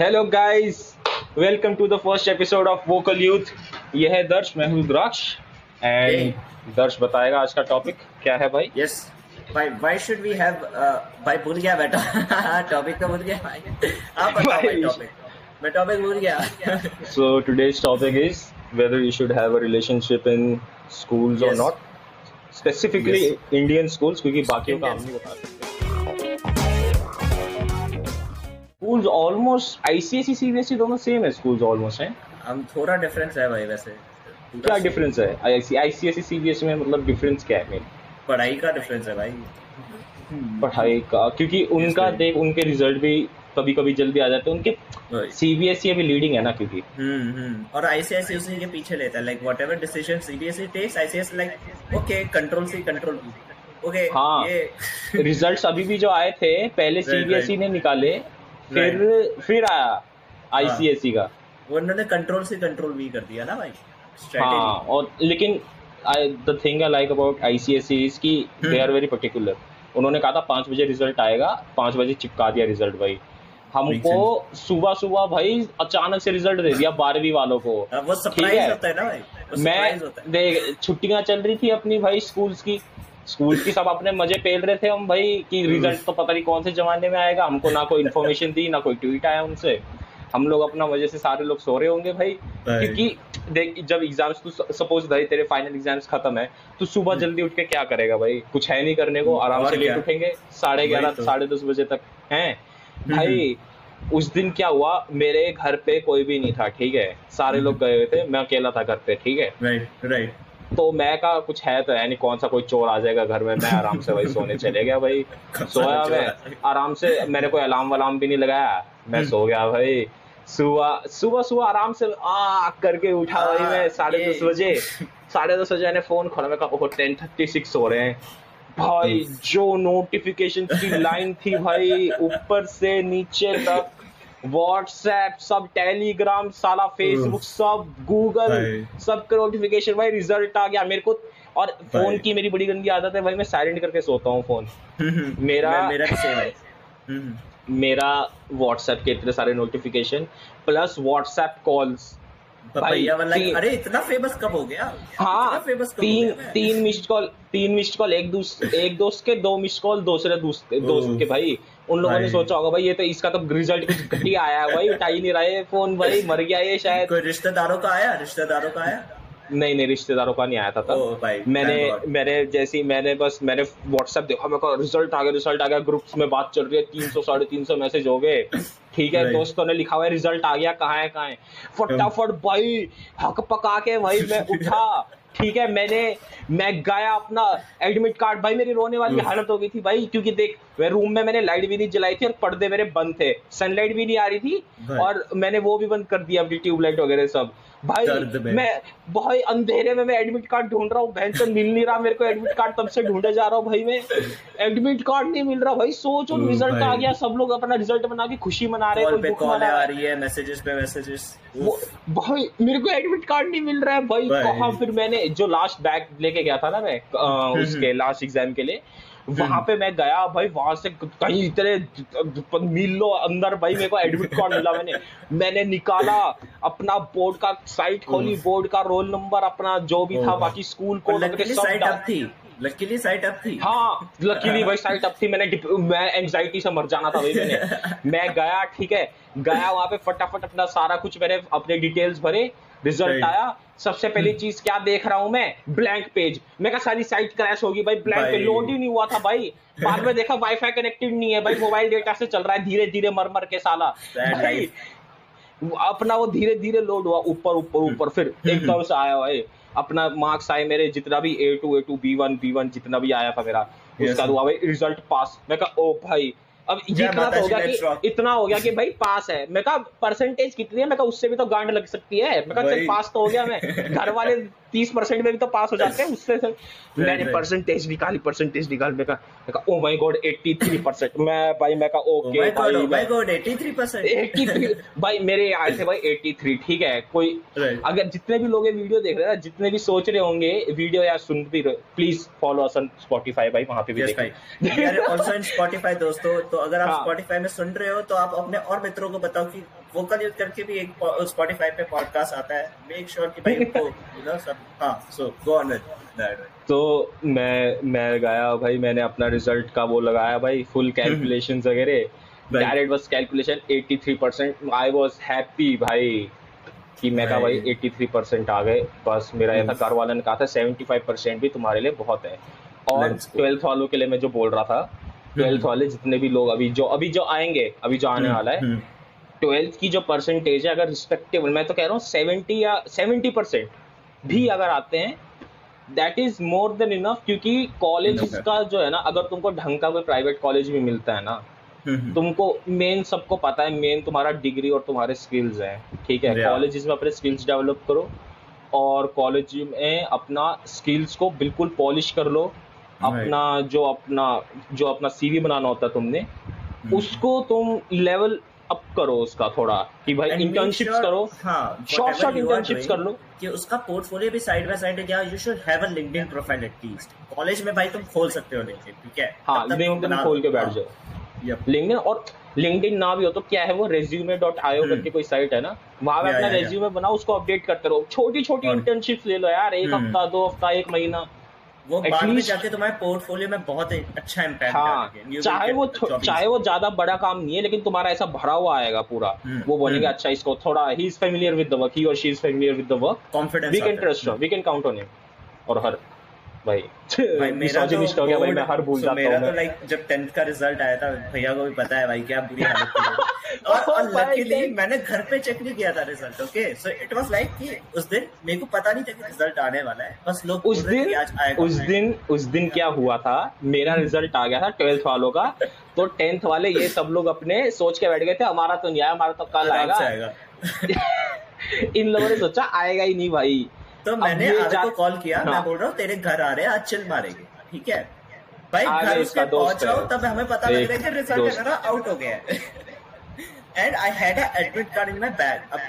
Hello guys, welcome to the first episode of vocal youth. यह है दर्श, मैं हूँ रुद्राक्ष एंड दर्श बताएगा आज का टॉपिक क्या है भाई। यस भाई, व्हाई शुड वी हैव भाई भूल गया बेटा टॉपिक तो भूल गया भाई, आप बताओ भाई टॉपिक। मैं टॉपिक भूल गया। So today's topic is whether you should have a relationship in schools or not, specifically Indian schools, क्योंकि बाकियों का हम नहीं बता सकते। Schools almost ICSE CBSE दोनों सेम है, schools almost हैं। हम थोड़ा difference है भाई। वैसे क्या difference है ICSE CBSE में, मतलब difference क्या है? पढ़ाई का difference है भाई, पढ़ाई का, क्योंकि उनका देख उनके रिजल्ट भी कभी कभी जल्दी आ जाते हैं उनके। सीबीएसई अभी लीडिंग है ना, क्योंकि और आईसीएसई उसी के पीछे लेता है। Like whatever decision CBSE takes, ICSE like okay control C control okay. हां, रिजल्ट्स अभी भी जो आए थे पहले सीबीएसई ने निकाले, फिर आया आईसीएसई का, उन्होंने कंट्रोल से कंट्रोल भी कर दिया ना भाई, स्ट्रेटजी। हां, और लेकिन the thing I like about ICSE is की दे आर वेरी पर्टिकुलर। उन्होंने कहा था 5 बजे रिजल्ट आएगा, 5 बजे चिपका दिया रिजल्ट भाई। हमको सुबह सुबह भाई अचानक से रिजल्ट दे दिया 12वीं वालों को। वो सरप्राइज होता है ना भाई। मैं देख, छुट्टियां चल रही थी अपनी भाई स्कूल्स की सब अपने मजे पेल रहे थे हम भाई कि रिजल्ट तो पता नहीं कौन से जमाने में आएगा। हमको ना कोई इन्फॉर्मेशन दी, ना कोई ट्वीट आया उनसे। हम लोग अपना मजे से, सारे लोग सो रहे होंगे भाई, क्योंकि देख जब एग्जाम्स तू सपोज भाई तेरे फाइनल एग्जाम्स खत्म है तो सुबह जल्दी उठ के क्या करेगा भाई, कुछ है नहीं करने को। आराम से लेट उठेंगे 11:30 10:30 बजे तक है भाई। उस दिन क्या हुआ, मेरे घर पे कोई भी नहीं था, ठीक है, सारे लोग गए हुए थे, मैं अकेला था घर पे, ठीक है राइट। तो मैं कहा कुछ है तो यानी कौन सा कोई चोर आ जाएगा घर में। मैं आराम से भाई सोने चले गया भाई, सोया मैं आराम से, मैंने कोई अलार्म वालार्म भी नहीं लगाया, मैं सो गया भाई। सुबह आराम से करके उठा भाई मैं 10:30 बजे। 10:30 बजे मैंने फोन खोला, मैं कहा 10:36 हो रहे हैं भाई। जो नोटिफिकेशन की लाइन थी भाई ऊपर से नीचे तक, व्हाट्सएप सब, टेलीग्राम साला, फेसबुक सब, गूगल सब का नोटिफिकेशन भाई। रिजल्ट आ गया मेरे को। और फोन की मेरी बड़ी गंदी आदत है भाई, मैं साइलेंट करके सोता हूँ फोन मेरा व्हाट्सएप के इतने सारे नोटिफिकेशन प्लस व्हाट्सएप कॉल्स भाई, अरे इतना फेमस कब हो गया? हाँ, तीन मिस्ड कॉल एक दोस्त के, 2 मिस्ड कॉल दूसरे दोस्त के भाई। उन लोगों ने सोचा होगा भाई ये तो इसका तो रिजल्ट कुछ घटिया आया भाई, उठा ही नहीं रहा है फोन भाई, मर गया ये शायद। कोई रिश्तेदारों का आया? नहीं, रिश्तेदारों का नहीं आया था तब। मैंने व्हाट्सएप देखा, मेरे को रिजल्ट आ गया। ग्रुप्स में बात चल रही है, 300-350 मैसेज हो गए, ठीक है। दोस्तों ने लिखा हुआ है रिजल्ट आ गया, कहाँ है। फटाफट भाई हक पका के भाई मैं उठा, ठीक है। मैं गया अपना एडमिट कार्ड भाई, मेरी रोने वाली हालत हो गई थी भाई, क्योंकि देख मैं रूम में, मैंने लाइट भी नहीं जलाई थी और पर्दे मेरे बंद थे, सनलाइट भी नहीं आ रही थी और मैंने वो भी बंद कर दिया अपनी ट्यूबलाइट वगैरह सब भाई। मैं भाई अंधेरे में मैं एडमिट कार्ड ढूंढ रहा हूँ, बहन से मिल नहीं रहा मेरे को एडमिट कार्ड, तब से ढूंढे जा रहा हूँ भाई, मैं एडमिट कार्ड नहीं मिल रहा भाई। सोचो रिजल्ट आ गया, सब लोग अपना रिजल्ट बना के खुशी मना रहे हैं, कॉल आ रही है, मैसेजेस पे मैसेजेस भाई, मेरे को एडमिट कार्ड नहीं मिल रहा है भाई। कहाँ फिर मैंने जो लास्ट बैग लेके गया था ना मैं उसके लास्ट एग्जाम के लिए, वहां पे मैं गया भाई, वहां से कहीं इतने मील लो अंदर भाई मेरे को एडमिट कार्ड मिला। मैंने निकाला अपना, बोर्ड का साइट खोली, बोर्ड का रोल नंबर अपना जो भी था, बाकी स्कूल को लकीली साइट अप थी। हाँ, लकीली भाई साइट अप थी। मैं एंजाइटी से मर जाना था भाई मैंने। मैं गया, ठीक है, गया वहां पे फटाफट अपना सारा कुछ, मैंने अपने डिटेल्स भरे, रिजल्ट आया। सबसे पहली चीज क्या देख रहा हूँ मैं, ब्लैंक पेज। मैं कहा सारी साइट क्रैश होगी भाई, ब्लैंक पेज लोड ही नहीं हुआ था भाई। बाद में देखा वाईफाई कनेक्टेड नहीं है भाई, मोबाइल डेटा से चल रहा है, धीरे धीरे मर के साला भाई अपना वो धीरे लोड हुआ ऊपर। फिर एकदम से आया भाई अपना मार्क्स आए मेरे, जितना भी A2 B1 जितना भी आया था मेरा, उसका हुआ भाई रिजल्ट पास। मैं कहा ओ भाई, अब ये इतना हो गया कि भाई पास है। मैं कहा परसेंटेज कितनी है, मैं कहा उससे भी तो गांड लग सकती है, मैं कहा पास तो हो गया मैं। घर वाले 30% में भी तो पास हो जाते हैं उससे। मैंने परसेंटेज निकाली। मैं कहा ओ माय गॉड 83%। मैं भाई मैं कहा ओके भाई, माय गॉड 83% भाई मेरे आए थे भाई 83, ठीक है। कोई अगर जितने भी लोग ये वीडियो देख रहे हैं, जितने भी सोच रहे होंगे वीडियो या सुन भी, please follow us on Spotify भाई, वहां पे भी देखिए। ऑल्सो इन Spotify दोस्तों, अगर आप Spotify में सुन रहे हो तो आप अपने और मित्रों को बताओ कि वोकल यूथ करके भी एक Spotify पे पॉडकास्ट आता है, मेक श्योर कि भाई उनको यू नो सब। हां so go on with that. तो मैं गया भाई, मैंने अपना रिजल्ट का वो लगाया भाई, फुल कैलकुलेशंस वगैरह, डायरेक्ट बस कैलकुलेशन 83%। आई वाज हैप्पी भाई कि मैं कहा भाई 83% आ गए बस। मेरा ऐसा घर वाला ने कहा था 75% भी तुम्हारे लिए बहुत है। और 12th वालों के लिए मैं जो बोल रहा था, 12th वाले जितने भी लोग अभी जो आएंगे, अभी जो आने वाला है, 12th की जो परसेंटेज है अगर रिस्पेक्टेबल, मैं तो कह रहा हूँ 70% भी अगर आते हैं that is more than enough. क्योंकि कॉलेज का जो है ना, अगर तुमको ढंग का कोई प्राइवेट कॉलेज भी मिलता है ना, तुमको मेन सबको पता है मेन तुम्हारा डिग्री और तुम्हारे स्किल्स हैं, ठीक है। कॉलेजेस में अपने स्किल्स डेवलप करो और कॉलेज में अपना स्किल्स को बिल्कुल पॉलिश कर लो। अपना जो सीवी बनाना होता है तुमने, उसको तुम लेवल अप करो उसका थोड़ा, कि भाई इंटर्नशिप्स करो, शॉर्ट इंटर्नशिप्स कर लो, कि उसका पोर्टफोलियो भी साइड बाय साइड क्या। You should have a LinkedIn profile at least. College में भाई तुम खोल सकते हो लिंक्डइन, ठीक है। हाँ, लिंक्डइन खोल के बैठ जाओ। लिंक्डइन, और लिंक्डइन ना भी हो तो क्या है वो resume.io करके कोई साइट है ना, वहां पे अपना रेज्यूमे बनाओ, उसको अपडेट करते रहो। छोटी छोटी इंटर्नशिप्स ले लो यार, एक हफ्ता, दो हफ्ता, एक महीना, वो बाद में जाके तुम्हारे पोर्टफोलियो में बहुत अच्छा इम्पैक्ट डालेंगे। चाहे वो ज्यादा बड़ा काम नहीं है, लेकिन तुम्हारा ऐसा भरा हुआ आएगा पूरा, वो बोलेगा अच्छा इसको थोड़ा, he is familiar with the work, he और she is familiar with the work, confidence we can trust, we can count on him. और हर भाई मेरा तो गया भाई, मैं हर भूल जाता हूं। मेरा तो लाइक जब 10th का रिजल्ट आया था, भैया को भी पता है भाई क्या बुरी हालत थी। और लकीली मैंने घर पे चेक नहीं किया था result, okay. So it was like कि उस दिन मेरे को पता नहीं था कि रिजल्ट आने वाला है, बस लोग उस दिन क्या हुआ था, मेरा रिजल्ट आ गया था 12th वालों का, तो 10th वाले ये सब लोग अपने सोच के बैठ गए थे हमारा तो नहीं आया, हमारा तो कल आएगा। इन लोगों ने सोचा आएगा ही नहीं भाई। तो मैंने आपको कॉल किया, मैं बोल रहा हूँ तेरे घर आ रहे हैं आज, चिल मारेंगे, ठीक है भाई। घर उसके पहुंच रहा हूँ तब हमें पता लग रहा है कि रिजल्ट आउट हो गया है। And I had a admit card in my bag. अब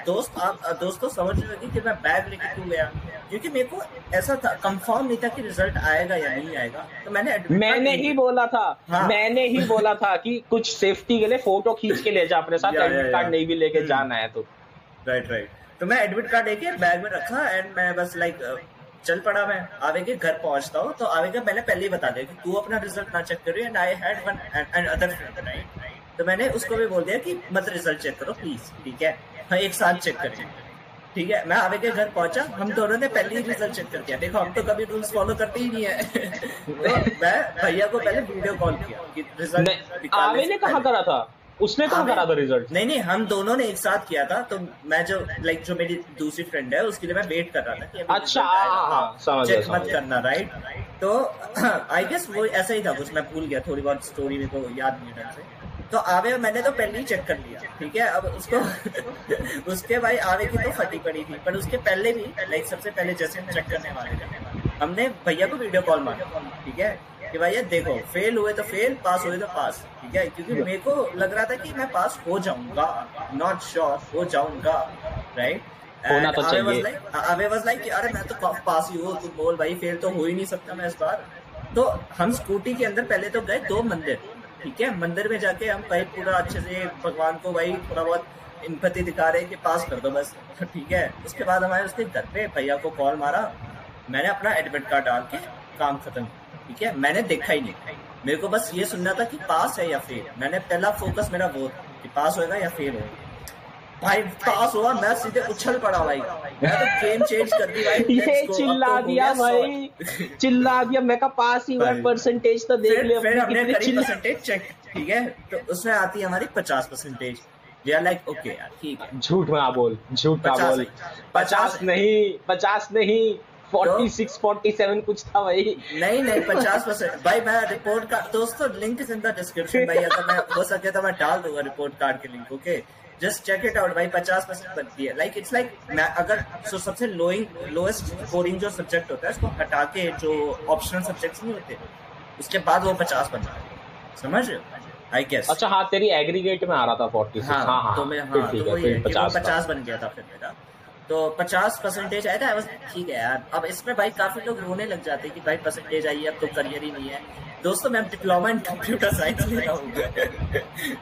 दोस्तों समझ लगे कि मैं बैग लेके क्यों गया, क्योंकि मेरे को ऐसा था, कंफर्म नहीं था कि रिजल्ट आएगा या नहीं आएगा। तो मैंने ही बोला था कि कुछ सेफ्टी के लिए फोटो खींच के ले जा अपने साथ, एडमिट कार्ड नहीं भी लेके जाना है तो। राइट। तो मैं एडमिट कार्ड लेके बैग में रखा एंड मैं बस लाइक चल पड़ा। मैं आवे के घर पहुंचता हूँ तो आवे का मैंने पहले ही बता दिया कि तू अपना रिजल्ट ना चेक करियो, and I had one and other friend, right. तो मैंने उसको भी बोल दिया कि मत रिजल्ट चेक करो प्लीज, ठीक है, हम एक साथ चेक करें, ठीक है। मैं आवे के घर पहुंचा, हम दोनों ने पहले ही रिजल्ट चेक कर दिया। देखो हम तो कभी रूल्स फॉलो करते ही नहीं है। तो मैं भैया को पहले वीडियो कॉल किया कि रिजल्ट आवे ने कहाँ करा था, उसने कहाँ करा था रिजल्ट? नहीं, हम दोनों ने एक साथ किया था। तो मैं जो लाइक जो मेरी दूसरी फ्रेंड है उसके लिए मैं वेट कर रहा था। अच्छा, चेक मत करना, राइट। तो आई गेस वो ऐसा ही था कुछ, मैं भूल गया, थोड़ी बहुत स्टोरी मेरे को याद नहीं ढंग से। तो आवे मैंने तो पहले ही चेक कर लिया, ठीक है। अब उसको उसके भाई आवे की तो फटी पड़ी थी, पर उसके पहले भी लाइक सबसे पहले जैसे हम चेक करने वाले थे, हमने भैया को वीडियो कॉल मारा, ठीक है, कि भैया देखो फेल हुए तो फेल, पास हुए तो पास, ठीक है। क्योंकि मेरे को लग रहा था कि मैं पास हो जाऊंगा, नॉट श्योर हो जाऊंगा, राइट। होना तो चाहिए। आवे वाज लाइक कि अरे मैं तो पास ही हूँ, तू बोल भाई फेल तो हो ही नहीं सकता मैं इस बार। तो हम स्कूटी के अंदर पहले तो गए 2 मंदिर, ठीक है। मंदिर में जाके हम भाई पूरा अच्छे से भगवान को भाई थोड़ा बहुत एम्पैथी दिखा रहे कि पास कर दो बस, ठीक है। उसके बाद हमारे उसके घर पे भैया को कॉल मारा, मैंने अपना एडमिट कार्ड डाल के काम खत्म, ठीक है। मैंने देखा ही नहीं, मेरे को बस ये सुनना था कि पास है या फेल। मैंने पहला फोकस मेरा वो था कि पास होगा या फेल होगा। भाई पास हुआ, मैं सीधे उछल पड़ा भाई, मैं तो गेम चेंज कर दी भाई, ये चिल्ला दिया मैं का पास ही हुआ, परसेंटेज तो देख लिया। फिर हमने करी परसेंटेज चेक, ठीक है। तो उसमें आती है हमारी 50%। We are like okay यार ठीक है, झूठ ना बोल, 50 नहीं 46, 47 कुछ था भाई। नहीं 50% भाई। मैं रिपोर्ट कार्ड, दोस्तों link is in the description भाई, अगर मैं हो सके तो मैं डाल दूंगा रिपोर्ट कार्ड के link, okay. Just check it out भाई, 50% बनती है, लाइक इट्स लाइक मैं अगर सबसे लोएस्ट स्कोरिंग जो सब्जेक्ट होता है उसको हटा के जो ऑप्शनल सब्जेक्ट्स नहीं होते उसके बाद वो 50 बन जाते हैं, समझ रहे हो आई गेस। अच्छा हाँ, तेरी एग्रीगेट में आ रहा था 46। हाँ, तो मैं 50 बन गया था फिर मेरा। तो 50% आया था। ठीक है यार, अब इसमें भाई काफी लोग रोने लग जाते हैं कि भाई परसेंटेज आई है अब तो करियर ही नहीं है। दोस्तों मैं डिप्लोमा इन कंप्यूटर साइंस ले रहा हूँ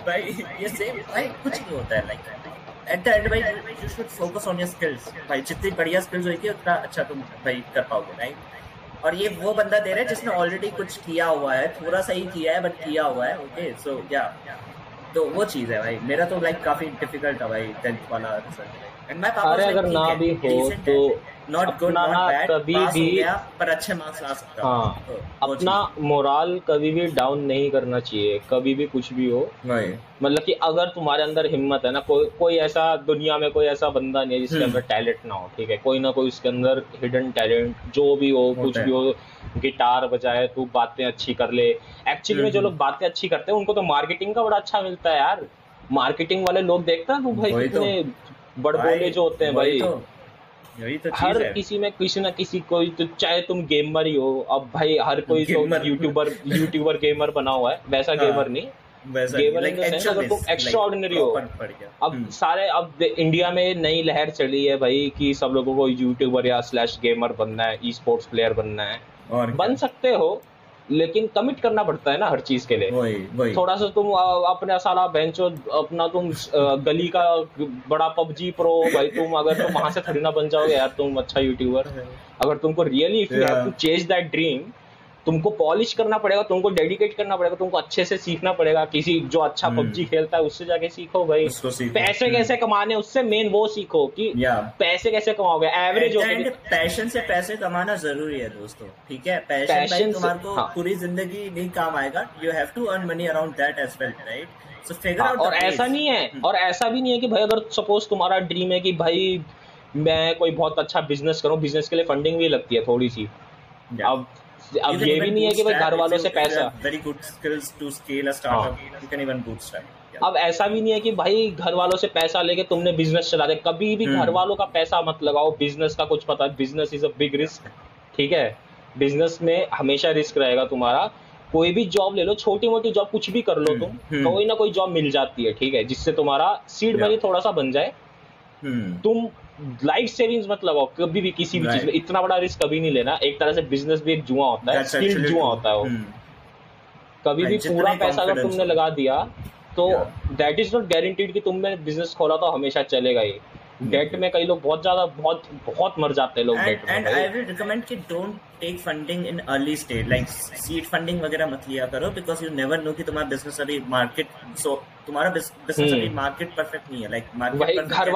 भाई, ये सेम भाई कुछ नहीं होता है। लाइक एट द एंड भाई you should focus on your skills भाई, जितनी बढ़िया स्किल्स होगी उतना अच्छा तुम भाई कर पाओगे राइट। और ये वो बंदा दे रहा है जिसने ऑलरेडी कुछ किया हुआ है, थोड़ा सा ही किया है बट किया हुआ है। ओके सो या तो वो चीज़ है भाई। मेरा तो लाइक काफ़ी डिफिकल्ट है भाई 10th वाला रिजल्ट। एंड माय पापा अगर ना भी हो तो not good not bad, pass हो गया पर अच्छे मार्क्स ला सकता हूं। अपना मोरल कभी भी डाउन नहीं करना चाहिए, कभी भी कुछ भी हो। मतलब कि अगर तुम्हारे अंदर हिम्मत है ना, कोई ऐसा दुनिया में कोई ऐसा बंदा नहीं है जिसके अंदर टैलेंट ना हो। ठीक है, कोई ना कोई उसके अंदर हिडन टैलेंट जो भी हो, कुछ भी हो, गिटार बजाए तू, बातें अच्छी कर ले। एक्चुअली में जो लोग बातें अच्छी करते हैं उनको तो मार्केटिंग का बड़ा अच्छा मिलता है यार। मार्केटिंग वाले लोग देखता है तू भाई कितने बड़बोले जो होते हैं भाई। तो हर किसी में किसी ना किसी कोई, तो चाहे तुम गेमर ही हो। अब भाई हर कोई यूट्यूबर गेमर बना हुआ है, वैसा गेमर नहीं, गेमर एक्स्ट्रा ऑर्डिनरी हो। अब सारे अब इंडिया में नई लहर चली है भाई कि सब लोगों को यूट्यूबर या स्लैश गेमर बनना है, ई स्पोर्ट्स प्लेयर बनना है। और बन सकते हो, लेकिन कमिट करना पड़ता है ना हर चीज के लिए। वही। थोड़ा सा तुम अपना साला बेंचो, अपना तुम गली का बड़ा पबजी प्रो भाई, तुम अगर तुम वहां से थोड़ी ना बन जाओगे यार तुम अच्छा यूट्यूबर। अगर तुमको really if you have to chase that dream, तुमको पॉलिश करना पड़ेगा, तुमको डेडिकेट करना पड़ेगा, तुमको अच्छे से सीखना पड़ेगा। किसी जो अच्छा पबजी खेलता है उससे जाके सीखो भाई, पैसे कैसे कमाने उससे, मेन वो सीखो कि पैसे कैसे कमाओगे। एवरेज हो, पैशन से पैसे कमाना जरूरी है दोस्तों। ठीक है, पैशन तुम्हारे को पूरी जिंदगी नहीं काम आएगा। You have to earn money around that as well right. So figure out. और ऐसा नहीं है, और ऐसा भी नहीं है कि भाई अगर सपोज तुम्हारा ड्रीम है कि भाई मैं कोई बहुत अच्छा बिजनेस करूं, बिजनेस के लिए फंडिंग भी लगती है थोड़ी सी। अब ये भी नहीं है कि भाई घर वालों से पैसा, very good skills to scale a startup, you can even bootstrap. अब ऐसा भी नहीं है कि भाई घर वालों से पैसा लेके तुमने बिजनेस चला दे, कभी भी घर वालों का पैसा मत लगाओ। बिजनेस का कुछ पता है, business is a big risk. ठीक है, बिजनेस में हमेशा रिस्क रहेगा तुम्हारा। कोई भी जॉब ले लो, छोटी मोटी जॉब कुछ भी कर लो तुम, कोई ना कोई जॉब मिल जाती है। ठीक है, जिससे तुम्हारा सीड मनी थोड़ा सा बन जाए। तुम लाइफ सेविंग्स मत लगाओ कभी भी किसी भी चीज में, इतना बड़ा रिस्क कभी नहीं लेना। एक तरह से बिजनेस भी एक जुआ होता है, स्किल जुआ होता है वो। कभी भी पूरा पैसा अगर तुमने लगा दिया तो दैट इज नॉट गारंटीड कि तुमने बिजनेस खोला तो हमेशा चलेगा ही। डेट में कई लोग बहुत ज्यादा बहुत मर जाते हैं लोग डेट में। एंड आई विल रिकमेंड कि don't take funding in early stage, like seed funding वगैरह मत लिया करो, बिकॉज यू नेवर नो कि तुम्हारा बिजनेस अभी मार्केट, सो तुम्हारा बिजनेस अभी मार्केट परफेक्ट नहीं है। लाइक मार्केट घर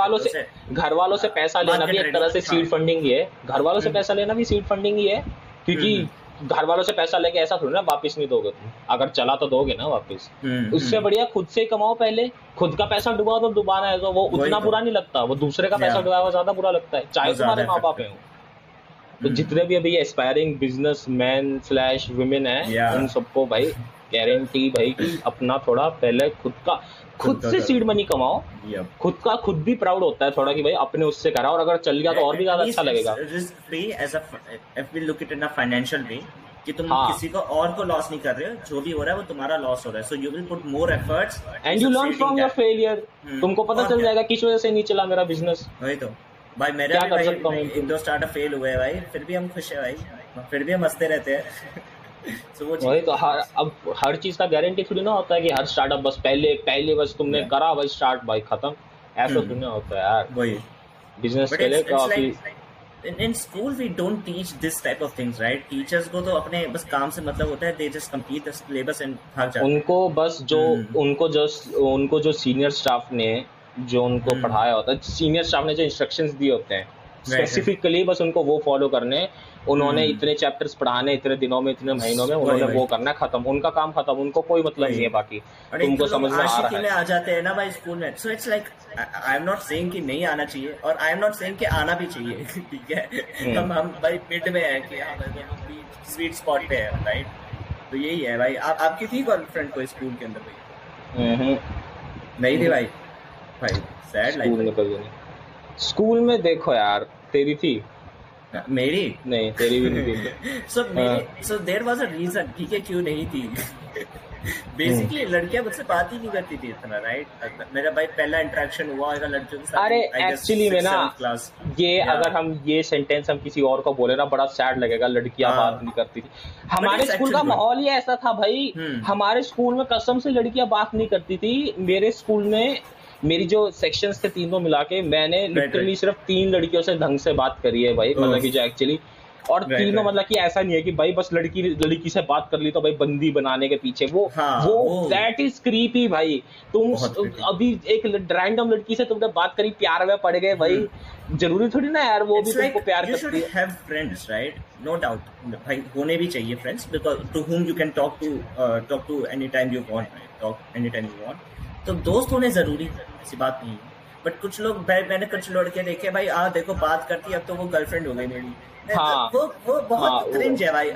वालों से पैसा लेना भी एक तरह से सीड फंडिंग ही है। घर वालों से पैसा लेना भी सीड फंडिंग ही है, क्योंकि घर वालों से पैसा लेके ऐसा थोड़ी ना वापस नहीं दोगे तुम। अगर चला तो दोगे ना वापस। उससे बढ़िया खुद से कमाओ, पहले खुद का पैसा डुबाओ तो डुबाना है तो वो उतना बुरा नहीं लगता, वो दूसरे का पैसा डुबाया हुआ ज्यादा बुरा लगता है, चाहे तुम्हारे माँ बाप हो। तो जितने भी अभी aspiring businessman slash women है, उन सबको भाई गारंटी भाई कि अपना थोड़ा पहले खुद से सीड मनी कमाओ। खुद भी प्राउड होता है थोड़ा कि भाई अपने उससे करा, और अगर चल गया तो और भी ज्यादा अच्छा लगेगा। Risk free as if we look it in a financial way कि तुम किसी को और को लॉस नहीं कर रहे हो, जो भी हो रहा है वो तुम्हारा लॉस हो रहा है। So you will put more efforts and you learn from your failure. तुमको पता चल जाएगा किस वजह से नहीं चला मेरा बिजनेस। वही तो भाई, मेरा एक दो स्टार्टअप फेल हुए भाई, फिर भी हम खुश है भाई, फिर भी हम हंसते रहते हैं। वही तो हर चीज का गारंटी थोड़ी ना होता है कि हर स्टार्टअप बस पहले बस तुमने करा भाई स्टार्ट भाई खत्म, ऐसा थोड़ी ना होता है यार। वही बिजनेस के लिए काफी in school we don't teach this type of things right. Teachers को तो अपने बस काम से मतलब होता है, they just complete the syllabus and भाग जाते हैं। उनको बस उनको जो सीनियर स्टाफ ने जो उनको पढ़ाया होता है, सीनियर स्टाफ ने जो इंस्ट्रक्शंस दिए होते हैं स्पेसिफिकली, बस उनको वो फॉलो करने। उन्होंने इतने चैप्टर्स पढ़ाने, इतने दिनों में, इतने महीनों में, उन्होंने वो करना खत्म, उनका काम खत्म, उनको कोई मतलब नहीं है बाकी। तुमको समझ में आ जाते हैं ना भाई स्कूल में। So it's like I am not saying कि नहीं आना चाहिए, और आई एम नॉट सेइंग कि आना भी चाहिए। ठीक है, हम भाई मिड में है कि भाई स्वीट स्पॉट पे है राइट। तो यही है भाई। आपकी थी गर्लफ्रेंड कोई स्कूल के अंदर भाई? नहीं थी भाई, भाई सैड लाइफ स्कूल में। देखो यार, तेरी थी? मेरी नहीं, तेरी भी नहीं थी। So there was a reason, ठीक है, क्यों नहीं थी। बेसिकली लड़कियां मुझसे बात ही नहीं करती थी इतना, राइट? मेरा भाई पहला इंटरेक्शन हुआ लड़कियों के साथ, अरे एक्चुअली में ना ये अगर हम ये सेंटेंस हम किसी और को बोले ना बड़ा सैड लगेगा, लड़कियां बात नहीं करती थी। हमारे स्कूल का माहौल ही ऐसा था भाई, हमारे स्कूल में कसम से लड़कियां बात नहीं करती थी। मेरे स्कूल में मेरी जो सेक्शंस थे तीनों मिला के, मैंने लिटरली सिर्फ 3 लड़कियों से ढंग से बात करी है भाई, मतलब कि जो एक्चुअली, और तीनों मतलब कि ऐसा नहीं है कि भाई बस लड़की से बात कर ली तो भाई बंदी बनाने के पीछे, वो दैट इज क्रीपी भाई। तुम अभी एक रैंडम लड़की से तुमने बात करी, प्यार में पड़ गए भाई, जरूरी थोड़ी ना यार वो भी तुमको प्यार करती है। Have friends right, no doubt भाई, होने भी चाहिए friends to whom you can talk to any time you want, talk any time you want. तो दोस्त होने जरूरी है, ऐसी बात नहीं है। बट कुछ लोग भाई, मैंने कुछ लड़के देखे भाई, देखो बात करती है, अब तो वो गर्लफ्रेंड हो गई मेरी। वो बहुत क्रिंज है भाई।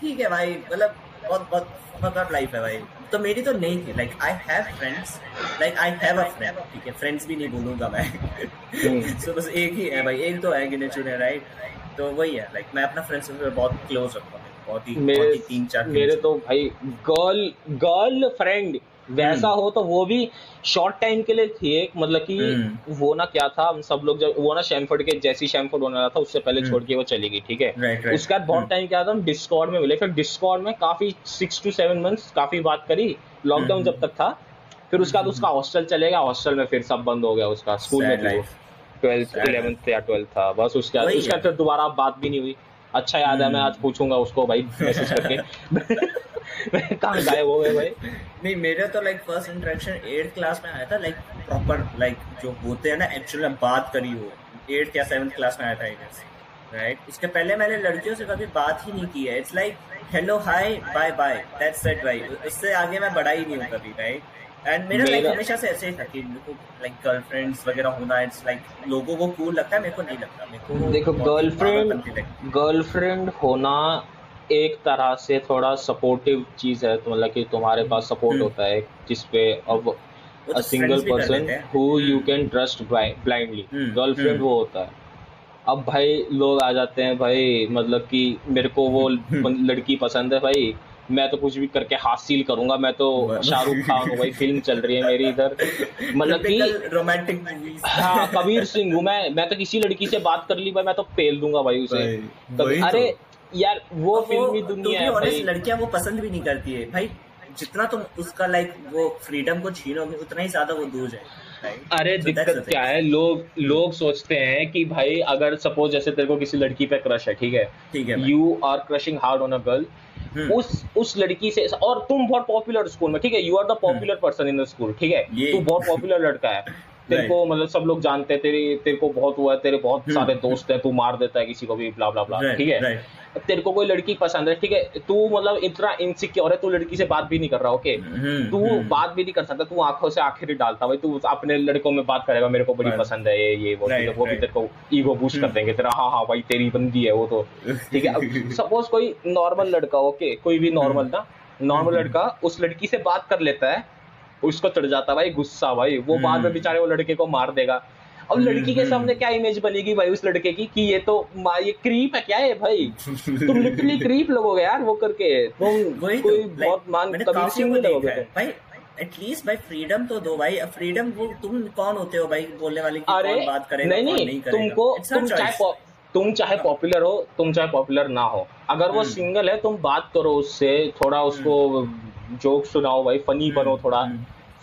ठीक है भाई, मतलब बहुत बहुत बहुत लाइफ है भाई। तो मेरी तो नहीं थी, like I have friends, like I have a friend, ठीक है, फ्रेंड्स भी नहीं बोलूंगा मैं। सो बस एक ही है भाई, एक तो है गिने चुने, राइट? तो वही है, लाइक मैं अपना फ्रेंड्स से बहुत क्लोज रखता हूँ, बहुत ही 3-4। मेरे तो भाई गर्ल फ्रेंड वैसा हो तो वो भी शॉर्ट टाइम के लिए थी एक, मतलब कि वो ना क्या था, हम सब लोग जब वो ना शैमफोर्ड के जैसी शैमफोर्ड होने वाला था उससे पहले छोड़ के वो चली गई, ठीक है। उसके बाद बहुत टाइम क्या था, हम डिस्कॉर्ड में मिले, फिर डिस्कॉर्ड में काफी 6-7 मंथ्स काफी बात करी, लॉकडाउन जब तक था। फिर उसके बाद उसका हॉस्टल चले गया, हॉस्टल में फिर सब बंद हो गया उसका स्कूल में, 11th या 12th था बस। उसके बाद दोबारा बात भी नहीं हुई। अच्छा याद है, मैं आज पूछूंगा उसको भाई मैसेज करके कहाँ गायब हो गए भाई। नहीं, मेरा तो like first interaction 8th class में आया था, लाइक प्रॉपर, लाइक जो होते हैं ना एक्चुअली बात करी हो, 8th या 7th क्लास में आया था इधर, राइट? उसके पहले मैंने लड़कियों से कभी बात ही नहीं की है। It's like hello, hi, bye bye, that's it भाई। इससे आगे मैं बढ़ा ही नहीं हूँ कभी, राइट? एंड मेरा लाइक हमेशा से ऐसे ही था कि मेरे को लाइक गर्लफ्रेंड्स वगैरह होना, इट्स लाइक लोगों को कूल लगता है, मेरे को नहीं लगता। मेरे को देखो, गर्लफ्रेंड होना एक तरह से थोड़ा सपोर्टिव चीज है, तो मतलब कि तुम्हारे पास सपोर्ट होता है जिसपे अब a single person who you can trust blindly, girlfriend वो होता है। अब भाई लोग आ जाते हैं भाई, मतलब कि मेरे को वो लड़की पसंद है भाई, मैं तो कुछ भी करके हासिल करूंगा, मैं तो शाहरुख खान हूँ भाई, फिल्म चल रही है मेरी इधर, मतलब कि रोमांटिक मूवीज, हाँ कबीर सिंह हूँ मैं तो किसी लड़की से बात कर ली भाई, मैं तो पेल दूंगा भाई उसे। अरे यार वो फिल्मी दुनिया है भाई, लड़कियां वो पसंद भी नहीं करती है भाई। जितना तुम उसका लाइक वो फ्रीडम को छीनोगे उतना ही ज्यादा वो दूर जाए। अरे so दिक्कत क्या है, लोग सोचते हैं कि भाई अगर सपोज जैसे तेरे को किसी लड़की पे क्रश है, ठीक है, ठीक है, you are crushing hard on a girl, उस लड़की से, और तुम बहुत पॉपुलर स्कूल में, ठीक है, you are the popular person in the school, ठीक है, तू बहुत पॉपुलर लड़का है, तेरे को मतलब सब लोग जानते हैं, तेरे को बहुत हुआ है, तेरे बहुत सारे दोस्त हैं, तू मार देता है किसी को भी, ब्ला ब्ला ब्ला, ठीक है। तेरे को कोई लड़की पसंद है, ठीक है, तू मतलब इतना इनसिक्योर है, तू लड़की से बात भी नहीं कर रहा, ओके, तू बात भी नहीं कर सकता, तू आंखों से आंखें ही डालता भाई, तू अपने लड़कों में बात करेगा, मेरे को बड़ी पसंद है ये वो भी तेरे को ईगो बूस्ट कर देंगे तेरा, हाँ हाँ भाई तेरी बंदी है वो तो, ठीक है। सपोज कोई नॉर्मल लड़का, ओके, कोई भी नॉर्मल लड़का उस लड़की से बात कर लेता है, उसको चढ़ जाता भाई गुस्सा भाई, वो बाद में बेचारे वो लड़के को मार देगा। अब लड़की के सामने क्या इमेज बनेगी भाई उस लड़के की, कि ये तो ये क्रीप है क्या है भाई, तुम लिटरली क्रीप लगोगे यार वो करके, तुम कोई बहुत मान कबीर सिंह नहीं लगोगे भाई। एटलीस्ट भाई फ्रीडम तो दो भाई, फ्रीडम वो तुम कौन होते हो भाई बोलने वाले, कौन बात करेगा कौन नहीं करेगा। तुम चाहे पॉपुलर हो, तुम चाहे पॉपुलर ना हो, अगर वो सिंगल है तुम बात करो उससे, थोड़ा उसको जोक सुनाओ भाई, फनी बनो, थोड़ा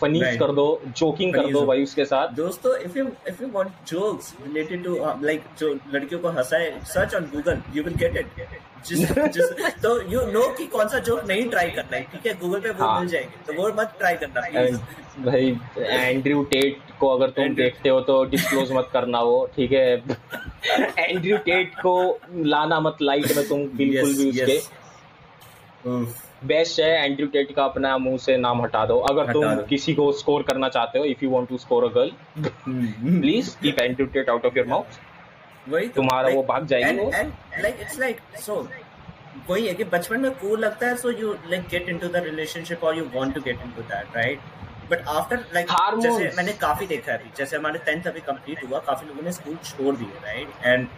फनी कर दो, जोकिंग कर दो भाई उसके साथ। दोस्तों, if you want jokes related to like जो लड़कियों को हंसाए, search on Google, you will get it. तो you know कि कौन सा जोक नहीं ट्राई करना है, ठीक है, गूगल पे वो मिल जाएंगे, तो वो मत ट्राई करना भाई। एंड्रयू टेट को अगर तुम देखते हो तो डिस्क्लोज मत करना वो, ठीक है, एंड्रयू टेट को लाना मत लाइट में तुम बिल्कुल भी उसके। बेस्ट है एंड्रयू टेट का, अपना मुंह से नाम हटा दो। अगर तुम किसी को स्कोर करना चाहते हो, if you want to score a girl, please keep Andrew Tate out of your mouth, वही तुम्हारा वो भाग जाएगी। लाइक इट्स लाइक सो वही है कि बचपन में कूल लगता है, so you like get into the relationship और you want to get into that, right? But after like जैसे मैंने काफी देखा है अभी, जैसे हमारे 10th अभी कंप्लीट हुआ, काफी लोगों ने स्कूल छोड़ दिए, राइट? एंड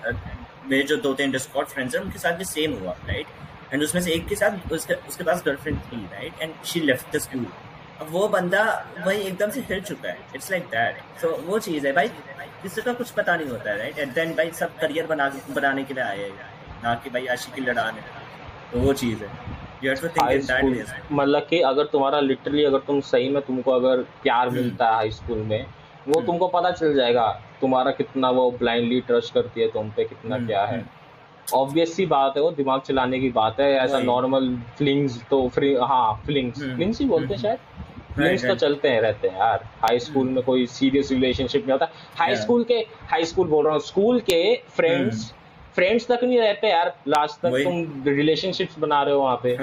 मेरे जो 2-3 डिस्कॉर्ड फ्रेंड्स हैं उनके साथ भी सेम हुआ, राइट? एंड उसमें से एक के साथ उसके पास गर्लफ्रेंड थी, right, and she left the school. अब वो बंदा वही एकदम से हिल चुका है. It's like that. सो वो चीज़ है भाई, इससे तो कुछ पता नहीं होता है, राइट. एट देन भाई सब करियर बनाने के लिए आए हैं, ना कि भाई आशिकी लड़ाने. तो वो चीज़ है, you have to think in that way. मतलब कि अगर तुम्हारा लिटरली अगर तुम सही में तुमको अगर प्यार मिलता है हाई स्कूल में, वो तुमको पता चल जाएगा तुम्हारा कितना वो ब्लाइंडली ट्रस्ट करती है तुम पे, कितना क्या है. ऑब्वियस सी बात है, वो दिमाग चलाने की बात है. ऐसा नॉर्मल फ्लिंग्स तो फ्री, हाँ फ्लिंग्स ही बोलते हैं शायद. फ्लिंग्स तो चलते हैं रहते हैं यार. हाई स्कूल में कोई सीरियस रिलेशनशिप नहीं होता. हाई स्कूल बोल रहा हूँ, स्कूल के फ्रेंड्स तक नहीं रहते यार. लास्ट तक तुम रिलेशनशिप्स बना रहे हो वहाँ पे.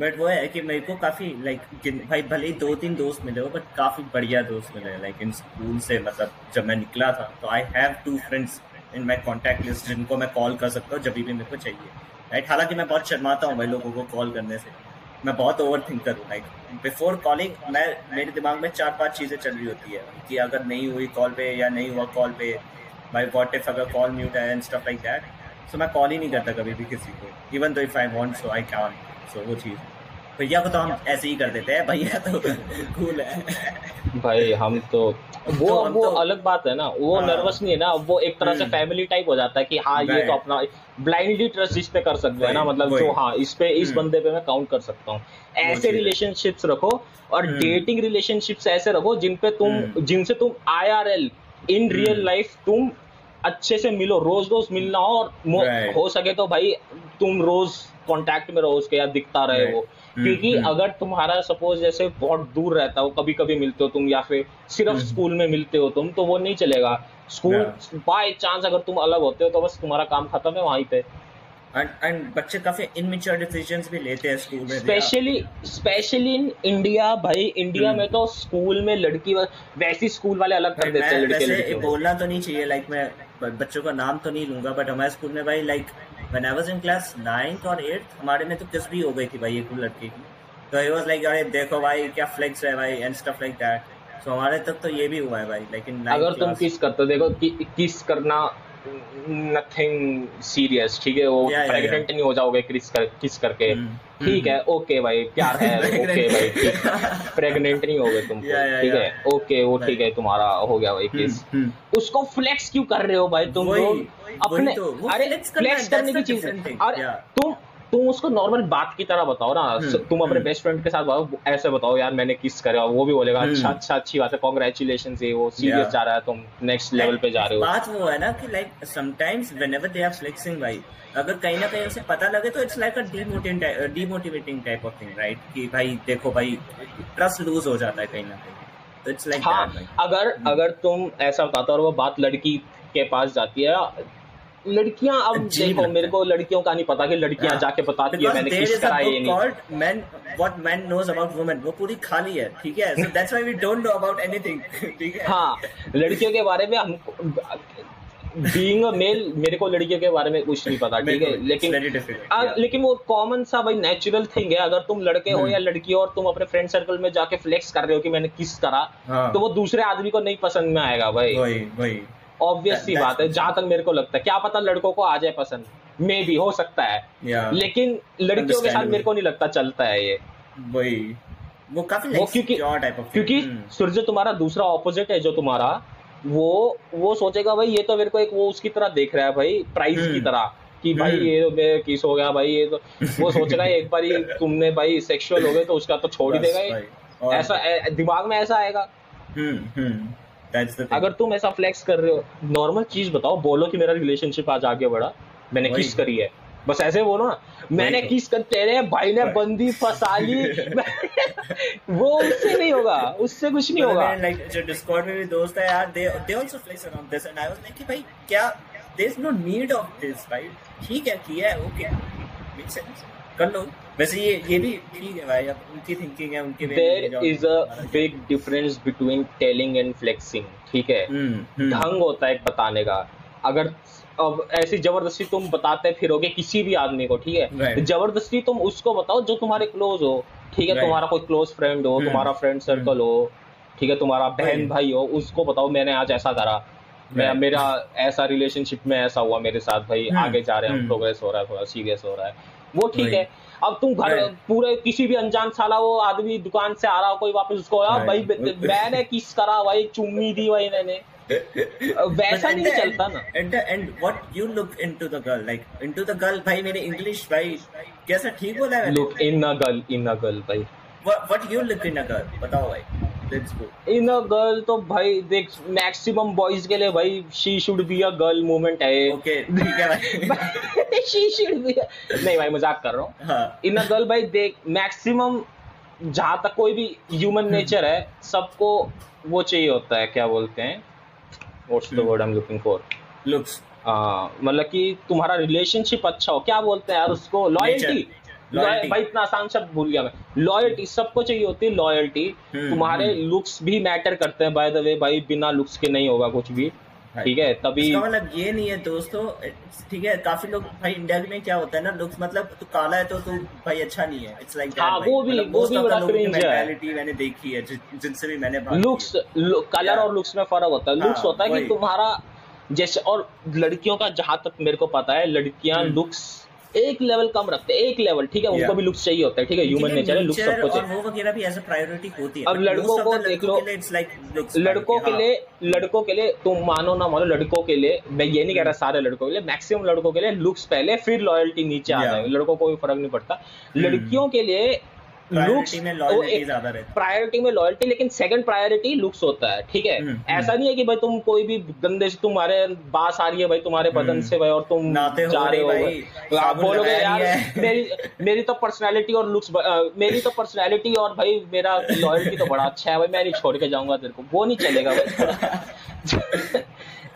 बट वो है कि मेरे को काफ़ी लाइक भाई भले ही 2-3 दोस्त मिले हो, बट काफ़ी बढ़िया दोस्त मिले. लाइक इन स्कूल से मतलब जब मैं निकला था तो I have 2 friends in my contact list जिनको मैं कॉल कर सकता हूँ जब भी मेरे को चाहिए, राइट. हालांकि मैं बहुत शर्माता हूँ भाई लोगों को कॉल करने से. मैं बहुत ओवर थिंकर हूँ. लाइक बिफोर कॉलिंग मैं मेरे दिमाग में 4-5 चीज़ें चल रही होती है कि अगर नहीं हुई कॉल पे या नहीं हुआ कॉल पे, भाई व्हाट इफ अगर कॉल म्यूट है and stuff like that. So मैं कॉल ही नहीं करता कभी भी किसी को, even though if I want so I can. So वो चीज़ भैया को तो हम ऐसे ही कर देते हैं. भैया तो कूल है भाई, हम तो वो अलग बात है ना. वो नर्वस नहीं है ना, वो एक तरह से फैमिली टाइप हो जाता है कि हाँ ये तो अपना ब्लाइंडली ट्रस्ट इस पे कर सकते हैं ना. मतलब जो हाँ इस पे इस बंदे पे मैं काउंट कर सकता हूँ. ऐसे रिलेशनशिप्स रखो और डेटिंग रिलेशनशिप्स ऐसे रखो जिनसे तुम IRL इन रियल लाइफ तुम अच्छे से मिलो, रोज मिलना हो और हो सके तो भाई तुम रोज कांटेक्ट में रहो उसके या दिखता रहे हो. क्योंकि अगर तुम्हारा सपोज जैसे बहुत दूर रहता हो, कभी कभी मिलते हो तुम या फिर सिर्फ स्कूल में मिलते हो तुम, तो वो नहीं चलेगा. स्कूल बाय चांस अगर तुम अलग होते हो तो बस तुम्हारा काम खत्म है वहीं पे. एंड बच्चे काफी इनमेच्योर डिसीजंस भी लेते हैं स्कूल में, स्पेशली इन इंडिया. भाई इंडिया में तो स्कूल में लड़की वैसे स्कूल वाले अलग कर देते हैं लड़के. बोलना तो नहीं चाहिए, लाइक मैं बच्चों का नाम तो नहीं लूंगा, बट हमारे स्कूल में भाई like when I was in class 9th और 8th हमारे में तो किस भी हो गई थी भाई एक लड़की की. तो आई वाज लाइक अरे देखो भाई क्या फ्लेक्स है भाई and stuff like that. So हमारे तक तो ये भी हुआ है भाई. लेकिन अगर तुम किस करते हो, देखो किस करना नथिंग सीरियस, ठीक है. वो प्रेग्नेंट नहीं हो जाओगे किस करके, ठीक है. ओके भाई प्यार है, ओके भाई प्रेग्नेंट नहीं हो गए तुम, ठीक है. ओके वो ठीक है तुम्हारा हो गया भाई किस. उसको फ्लेक्स क्यों कर रहे हो भाई तुम लोग अपने? अरे फ्लेक्स करने की चीज है. और तुम उसको नॉर्मल बात की तरह बताओ ना. तुम अपने बेस्ट फ्रेंड के साथ बताओ, ऐसे बताओ यार मैंने किस करा, वो भी बोलेगा अच्छा अच्छी बात है, कांग्रेचुलेशन. ये वो सीरियस जा रहा है, तुम नेक्स्ट लेवल पे जा रहे हो. बात वो है ना कि like sometimes whenever they are flexing भाई, अगर कहीं ना कहीं उसे पता लगे तो it's like a demotivating type of thing, right. कि भाई देखो भाई ट्रस्ट लूज हो जाता है कहीं ना कहीं. तो इट्स लाइक हाँ अगर तुम ऐसा बताते हो और वो बात लड़की के पास जाती है. लड़कियां अब देखो मेरे को लड़कियों का नहीं पता कि लड़कियां जाके बताती है मैंने किस करा ये नहीं. Men what men knows about women वो पूरी खाली है, ठीक है. So that's why we don't know about anything, ठीक है. हाँ लड़कियों के बारे में हम being a male मेरे को लड़कियों के बारे में कुछ नहीं पता, ठीक है. लेकिन वो कॉमन सा भाई नेचुरल थिंग है. अगर तुम लड़के हो या लड़की हो और तुम अपने फ्रेंड सर्कल में जाके फ्लेक्स कर रहे हो कि मैंने किस करा, तो वो दूसरे आदमी को नहीं पसंद में आएगा भाई. ऑब्वियसली बात है. जहां तक मेरे को लगता है, क्या पता लड़कों को आ जाए पसंद, मे भी हो सकता है, लेकिन लड़कियों के साथ मेरे को नहीं लगता चलता है ये. वही वो काफी क्योंकि सूरज तुम्हारा दूसरा ऑपोजिट है जो तुम्हारा, वो सोचेगा भाई ये तो मेरे को एक वो उसकी तरह देख रहा है भाई, प्राइस की तरह, कि भाई ये किस हो गया भाई ये तो. वो सोचेगा एक बार ही तुमने भाई सेक्सुअल हो गए तो उसका तो छोड़ ही देगा, ऐसा दिमाग में ऐसा आएगा. अगर तुम ऐसा फ्लेक्स कर रहे हो, नॉर्मल चीज बताओ, बोलो कि मेरा रिलेशनशिप आज आगे बढ़ा, मैंने किस करी है, बस ऐसे बोलो ना. मैंने किस कर तेरे भाई ने बंदी फंसा ली वो उससे नहीं होगा, उससे कुछ नहीं होगा. लाइक जो डिस्कॉर्ड में भी दोस्त है यार, they also flex around this and I was like कि भाई क्या there is no need of this भाई, ठीक है किया है ओके मेक सेंस कर लो. वैसे ये भी ठीक है भाई, अब उनकी थिंकिंग है, उनके there is a big difference between telling and flexing, ठीक है. ढंग होता है बताने का. अगर अब ऐसी जबरदस्ती तुम बताते फिरोगे किसी भी आदमी को, ठीक है, जबरदस्ती तुम उसको बताओ जो तुम्हारे क्लोज हो, ठीक है, तुम्हारा कोई क्लोज फ्रेंड हो, तुम्हारा फ्रेंड सर्कल हो, ठीक है, तुम्हारा बहन भाई हो, उसको बताओ मैंने आज ऐसा करा, मेरा ऐसा रिलेशनशिप में ऐसा हुआ मेरे साथ भाई, आगे जा रहे हैं, प्रोग्रेस हो रहा है, थोड़ा सीरियस हो रहा है. वो ठीक है। अब तुम घर पूरे किसी भी अनजान साला वो आदमी दुकान से आ रहा हो कोई वापस उसको भाई मैंने किस करा भाई चुम्मी दी भाई मैंने वैसा नहीं चलता ना। At the end what you look into the girl like into the girl भाई मेरे इंग्लिश भाई कैसा ठीक बोला है लुक इन अ गर्ल भाई what you look in a girl बताओ भाई let's go in a girl तो भाई देख मैक्सिमम बॉयज के लिए भाई she should be a girl movement है ओके ठीक है भाई शी शुड बी नहीं भाई मजाक कर रहा हूँ इन अ गर्ल भाई देख मैक्सिमम जहाँ तक कोई भी ह्यूमन नेचर है सबको वो चाहिए होता है क्या बोलते हैं What's the word I'm looking for? Looks. मतलब कि तुम्हारा रिलेशनशिप अच्छा हो क्या बोलते हैं यार उसको लॉयल्टी भाई इतना आसान शब्द भूल गया मैं लॉयल्टी सबको चाहिए होती है लॉयल्टी तुम्हारे लुक्स भी मैटर करते हैं बाय द वे भाई बिना लुक्स के नहीं होगा कुछ भी ठीक है तभी मतलब ये नहीं है दोस्तों ठीक है काफी लोग भाई इंडिया में क्या होता है ना लुक्स मतलब तू काला है तो तू भाई अच्छा नहीं है इट्स लाइक दैट वो भी बड़ा क्रिंज है रियलिटी मैंने देखी है जिनसे भी मैंने बात लुक्स कलर और लुक्स में फर्क होता है लुक्स होता है कि तुम्हारा जैसे और लड़कियों का जहाँ तक मेरे को पता है लड़कियां लुक्स एक लेवल कम रखते हैं एक लेवल ठीक है उनको भी लुक्स चाहिए होता है ठीक है ह्यूमन नेचर है लुक्स सबको चाहिए वो वगैरह भी एज अ प्रायोरिटी होती है। अब लड़कों को देख लो लड़कों के लिए तुम मानो ना मानो लड़कों के लिए मैं ये नहीं कह रहा सारे लड़कों के लिए मैक्सिमम लड़कों के लिए लुक्स पहले फिर लॉयल्टी नीचे आ जाएगी लड़कों को भी फर्क नहीं पड़ता लड़कियों के लिए प्रायोरिटी में लॉयल्टी लेकिन सेकंड प्रायोरिटी लुक्स होता है ठीक है ऐसा नहीं है कि भाई तुम कोई भी गंदे से तुम्हारे बास आ रही है भाई तुम्हारे बदन से भाई और तुम जा रहे हो आप बोलोगे यार मेरी तो पर्सनैलिटी और लुक्स मेरी तो पर्सनैलिटी और भाई मेरा लॉयल्टी तो बड़ा अच्छा है भाई मैं नहीं छोड़ के जाऊंगा तेरे को वो नहीं चलेगा भाई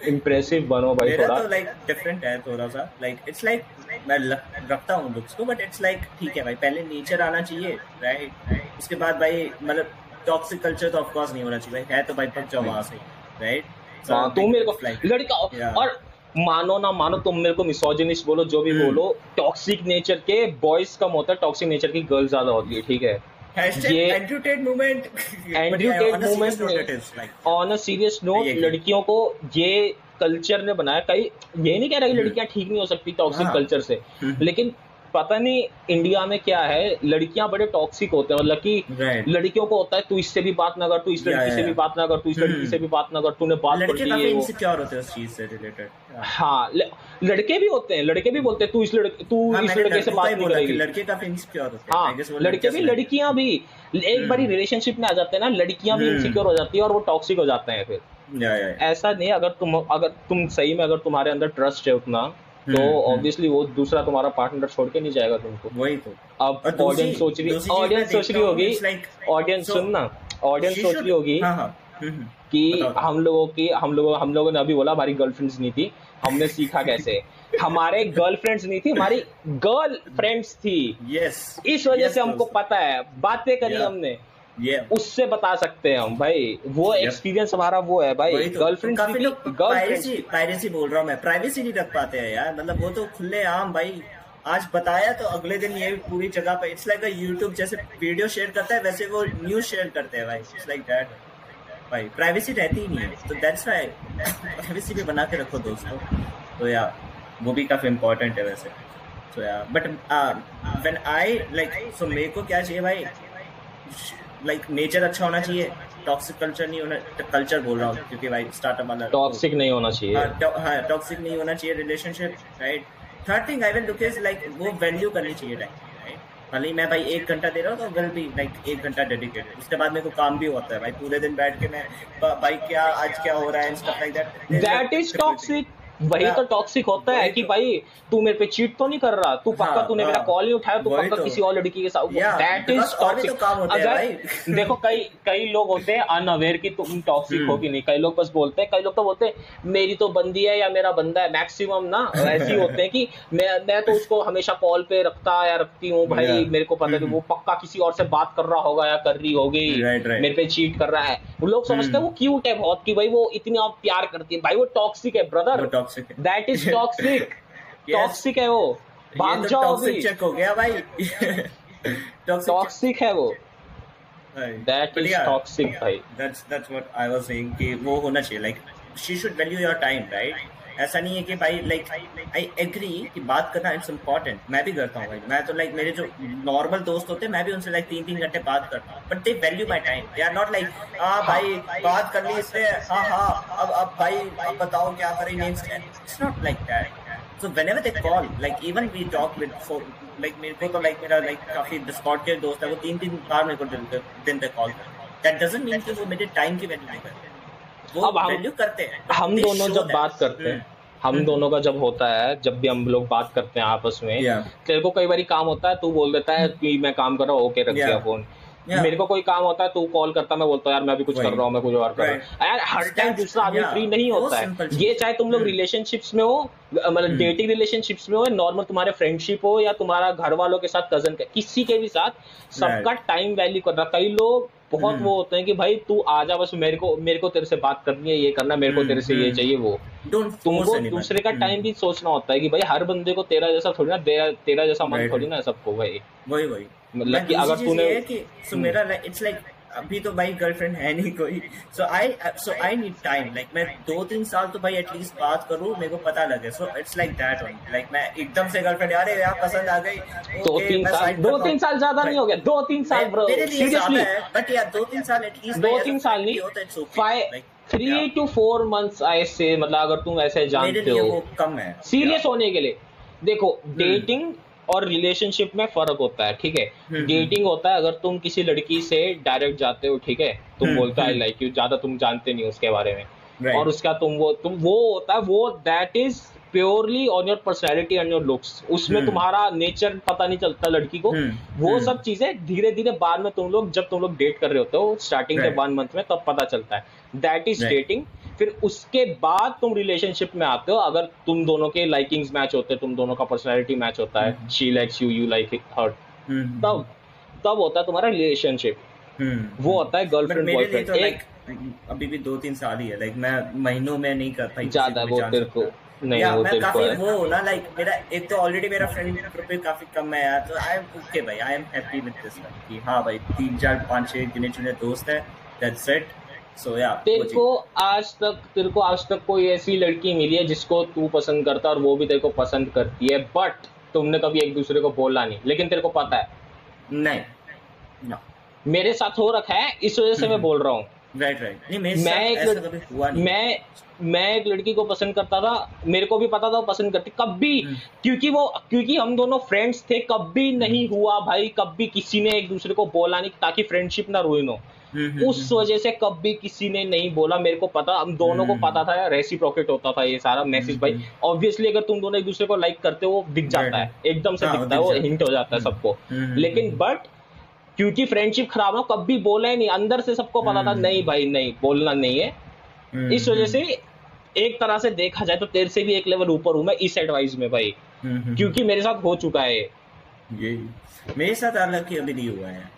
इम्प्रेसिव बनो भाई थोड़ा तो लाइक डिफरेंट है थोड़ा सा लाइक इट्स लाइक मैं रखता हूँ लुक्स को बट इट्स लाइक ठीक है भाई पहले नेचर आना चाहिए राइट उसके बाद भाई मतलब टॉक्सिक कल्चर तो ऑफ कोर्स नहीं होना चाहिए भाई है तो भाई पक जाओ वहाँ से राइट तुम मेरे को लड़का और मानो ना मानो तुम मेरे को मिसोजिनिस्ट बोलो जो भी बोलो टॉक्सिक नेचर के बॉयज कम होता है टॉक्सिक नेचर की गर्ल्स ज्यादा होती है ठीक है Andrew Tate movement on a serious note लड़कियों को ये कल्चर ने बनाया कई ये नहीं कह रहा कि लड़कियां ठीक नहीं हो सकती टॉक्सिक कल्चर से लेकिन पता नहीं इंडिया में क्या है लड़कियां बड़े टॉक्सिक होते हैं मतलब कि लड़कियों को होता है तू इससे भी बात ना कर तू इस लड़की से भी बात ना कर तू इस लड़की से भी बात ना कर तूने बात कर दी है हाँ लड़के भी होते हैं लड़के भी बोलते हैं तू इस लड़के से बात नहीं करेगी लड़के काफी इंसिक्योर होते हैं हाँ लड़के भी लड़कियां भी एक बार रिलेशनशिप में आ जाते हैं ना लड़कियां भी इंसिक्योर हो जाती है और वो टॉक्सिक हो जाते हैं फिर ऐसा नहीं अगर तुम सही में अगर तुम्हारे अंदर ट्रस्ट है उतना तो ऑब्वियसली वो दूसरा तुम्हारा पार्टनर छोड़ के नहीं जाएगा तुमको वही तो अब ऑडियंस सोच रही होगी कि हम लोगों ने अभी बोला हमारी गर्लफ्रेंड्स नहीं थी हमने सीखा कैसे हमारे गर्लफ्रेंड्स नहीं थी हमारी गर्लफ्रेंड्स थी इस वजह से हमको पता है बातें करी हमने उससे बता सकते हैं हम भाई वो एक्सपीरियंस हमारा वो है भाई गर्लफ्रेंड काफी लोग प्राइवेसी बोल रहा हूँ मैं प्राइवेसी नहीं रख पाते हैं यार मतलब वो तो खुले आम भाई आज बताया तो अगले दिन ये पूरी जगह पे इट्स लाइक यूट्यूब जैसे वीडियो शेयर करता है वैसे वो न्यूज शेयर करते हैं भाई इट्स लाइक दैट भाई प्राइवेसी रहती ही नहीं है तो दैट्स व्हाई प्राइवेसी भी बना के रखो दोस्तों तो यार वो भी काफी इम्पोर्टेंट है वैसे तो यार but when I like so मेरे को क्या चाहिए भाई लाइक नेचर अच्छा होना चाहिए टॉक्सिक कल्चर नहीं होना कल्चर बोल रहा हूँ क्योंकि भाई स्टार्टअप वाला टॉक्सिक नहीं होना चाहिए हाँ टॉक्सिक नहीं होना चाहिए relationship right third thing I will look is like वो वैल्यू करनी चाहिए राइट भले मैं भाई 1 घंटा दे रहा हूँ तो विल बी लाइक 1 घंटा डेडिकेटेड उसके बाद मेरे को काम भी होता है भाई पूरे दिन बैठ के मैं भाई क्या आज क्या हो रहा है stuff like that that is toxic वही तो टॉक्सिक होता है कि भाई तू मेरे पे चीट तो नहीं कर रहा तू पक्का तूने मेरा कॉल नहीं उठाया तू पक्का किसी और लड़की के साथ दैट इज टॉक्सिक अगर देखो कई लोग होते हैं अनअवेयर कि तुम टॉक्सिक हो कि नहीं कई लोग बस बोलते हैं कई लोग तो बोलते हैं मेरी तो बंदी है या मेरा बंदा है मैक्सिमम ना ऐसे होते हैं कि मैं तो उसको हमेशा कॉल पे रखता या रखती हूँ भाई मेरे को पता कि वो पक्का किसी और से बात कर रहा होगा या कर रही होगी मेरे पे चीट कर रहा है वो लोग समझते हैं वो क्यूट है बहुत कि भाई वो इतना प्यार करती है भाई वो टॉक्सिक है brother That is toxic. Toxic है वो भाग जाओ अभी चेक हो गया भाई टॉक्सिक है वो That is toxic भाई That's what I was saying कि वो होना चाहिए like she should value your time right ऐसा नहीं है कि भाई लाइक आई एग्री कि बात करना इट्स इम्पोर्टेंट, मैं भी करता हूँ भाई, मैं तो लाइक मेरे जो नॉर्मल दोस्त होते हैं मैं भी उनसे लाइक 3-3 घंटे बात करता हूँ, but they value my time, they are not like हाँ भाई बात कर ली इससे, हाँ अब भाई आप बताओ क्या करेंगे, it's not like that. So whenever they call like even we talk with like मेरे को तो लाइक मेरा लाइक काफी डिस्कॉर्ड के दोस्त है वो 3-3 बार मेरे को दिन तक कॉल करते हैं. दैट डजंट मीन कि वो मेरे टाइम की वैल्यू नहीं करते. अब हम दोनों जब बात करते हैं, हम दोनों का जब होता है, जब भी हम लोग बात करते हैं आपस में, तेरे को कई बार काम होता है तू बोल देता है कि मैं काम कर रहा हूँ, ओके रख दिया फोन. मेरे को कोई काम होता है तू कॉल करता है, मैं बोलता हूँ यार मैं भी कुछ कर रहा हूँ, मैं कुछ और कर रहा हूँ. यार हर टाइम दूसरा आदमी फ्री नहीं होता है. ये चाहे तुम लोग रिलेशनशिप्स में हो, मतलब डेटिंग रिलेशनशिप्स में हो, नॉर्मल तुम्हारे फ्रेंडशिप हो या तुम्हारा घर वालों के साथ, कजन के, किसी के भी साथ, सबका टाइम वैल्यू करना. कई लोग बहुत वो होते हैं कि भाई तू आजा बस, मेरे को तेरे से बात करनी है, ये करना, मेरे को तेरे से ये चाहिए वो. तुमको दूसरे का टाइम भी सोचना होता है कि भाई हर बंदे को तेरा जैसा थोड़ी ना, तेरा जैसा मन थोड़ी ना सबको. भाई वही मतलब कि अगर तूने सो मेरा इट्स लाइक अभी तो भाई गर्लफ्रेंड है नहीं कोई, so I need time. Like मैं 2-3 साल तो भाई एटलीस्ट बात करूँ, मेरे को पता लगे. So it's like that only. Like मैं एकदम से गर्लफ्रेंड अरे यार पसंद आ गई, 2-3 साल 2-3 साल ज्यादा नहीं हो गया, 2-3 साल ब्रो सीरियसली, बट यार 2-3 साल एटलीस्ट, 2-3 साल नहीं, 5-3 to 4 months आई से. मतलब अगर तुम ऐसे जानते हो कम है सीरियस होने के लिए. देखो डेटिंग और रिलेशनशिप में फर्क होता है, ठीक है. डेटिंग होता है अगर तुम किसी लड़की से डायरेक्ट जाते हो, ठीक है, तुम बोलते हो आई लाइक यू, ज्यादा तुम जानते नहीं उसके बारे में, और उसका तुम वो होता है वो, that is purely on your personality and your looks. उसमें तुम्हारा नेचर पता नहीं चलता लड़की को. वो सब चीजें धीरे धीरे बाद में जब तुम लोग डेट कर रहे होते हो स्टार्टिंग के 1 month में, तब पता चलता है. That is dating. फिर उसके बाद तुम रिलेशनशिप में आते हो अगर तुम दोनों के लाइकिंग्स मैच होते हैं, तुम दोनों का पर्सनैलिटी मैच होता है, she likes you, you like her, तब होता है तुम्हारा रिलेशनशिप. वो होता है गर्लफ्रेंड बॉयफ्रेंड. एक अभी भी 2-3 साल ही है, लाइक मैं महीनों में नहीं कर पाई ज्यादा. वो तेरे को नहीं, वो तेरे को वो हो ना लाइक मेरा एक तो ऑलरेडी मेरा फ्रेंड ग्रुप में काफी कम है यार, तो आई एम ओके भाई, I am happy with this कि हां भाई 3-4-5-6 गिने चुने दोस्त है, दैट्स इट. तेरे को आज तक कोई ऐसी लड़की मिली है जिसको तू पसंद करता है और वो भी तेरे को पसंद करती है, बट तुमने कभी एक दूसरे को बोला नहीं, लेकिन तेरे को पता है? नहीं, मेरे साथ हो रखा है, इस वजह से मैं बोल रहा हूँ. राइट. मैं एक लड़की को पसंद करता था, मेरे को भी पता था वो पसंद करती, कभी क्योंकि हम दोनों फ्रेंड्स थे, कभी नहीं हुआ भाई, कभी किसी ने एक दूसरे को बोला नहीं, ताकि फ्रेंडशिप ना रुइन हो. उस वजह से कभी किसी ने नहीं बोला. मेरे को पता, हम दोनों को पता था, रेसिप्रोकेट होता था ये सारा मैसेज. भाई ऑब्वियसली अगर तुम दोनों एक दूसरे को लाइक करते हो वो दिख जाता है, एकदम से दिखता है, वो हिंट हो जाता है सबको. लेकिन बट क्योंकि फ्रेंडशिप खराब ना, कभी बोला ही नहीं, अंदर से सबको पता था नहीं भाई नहीं बोलना नहीं है. इस वजह से एक तरह से देखा जाए तो तेरे से भी एक लेवल ऊपर हूँ मैं इस एडवाइस में भाई, क्योंकि मेरे साथ हो चुका है ये. मेरे साथ हालांकि अभी नहीं हुआ है.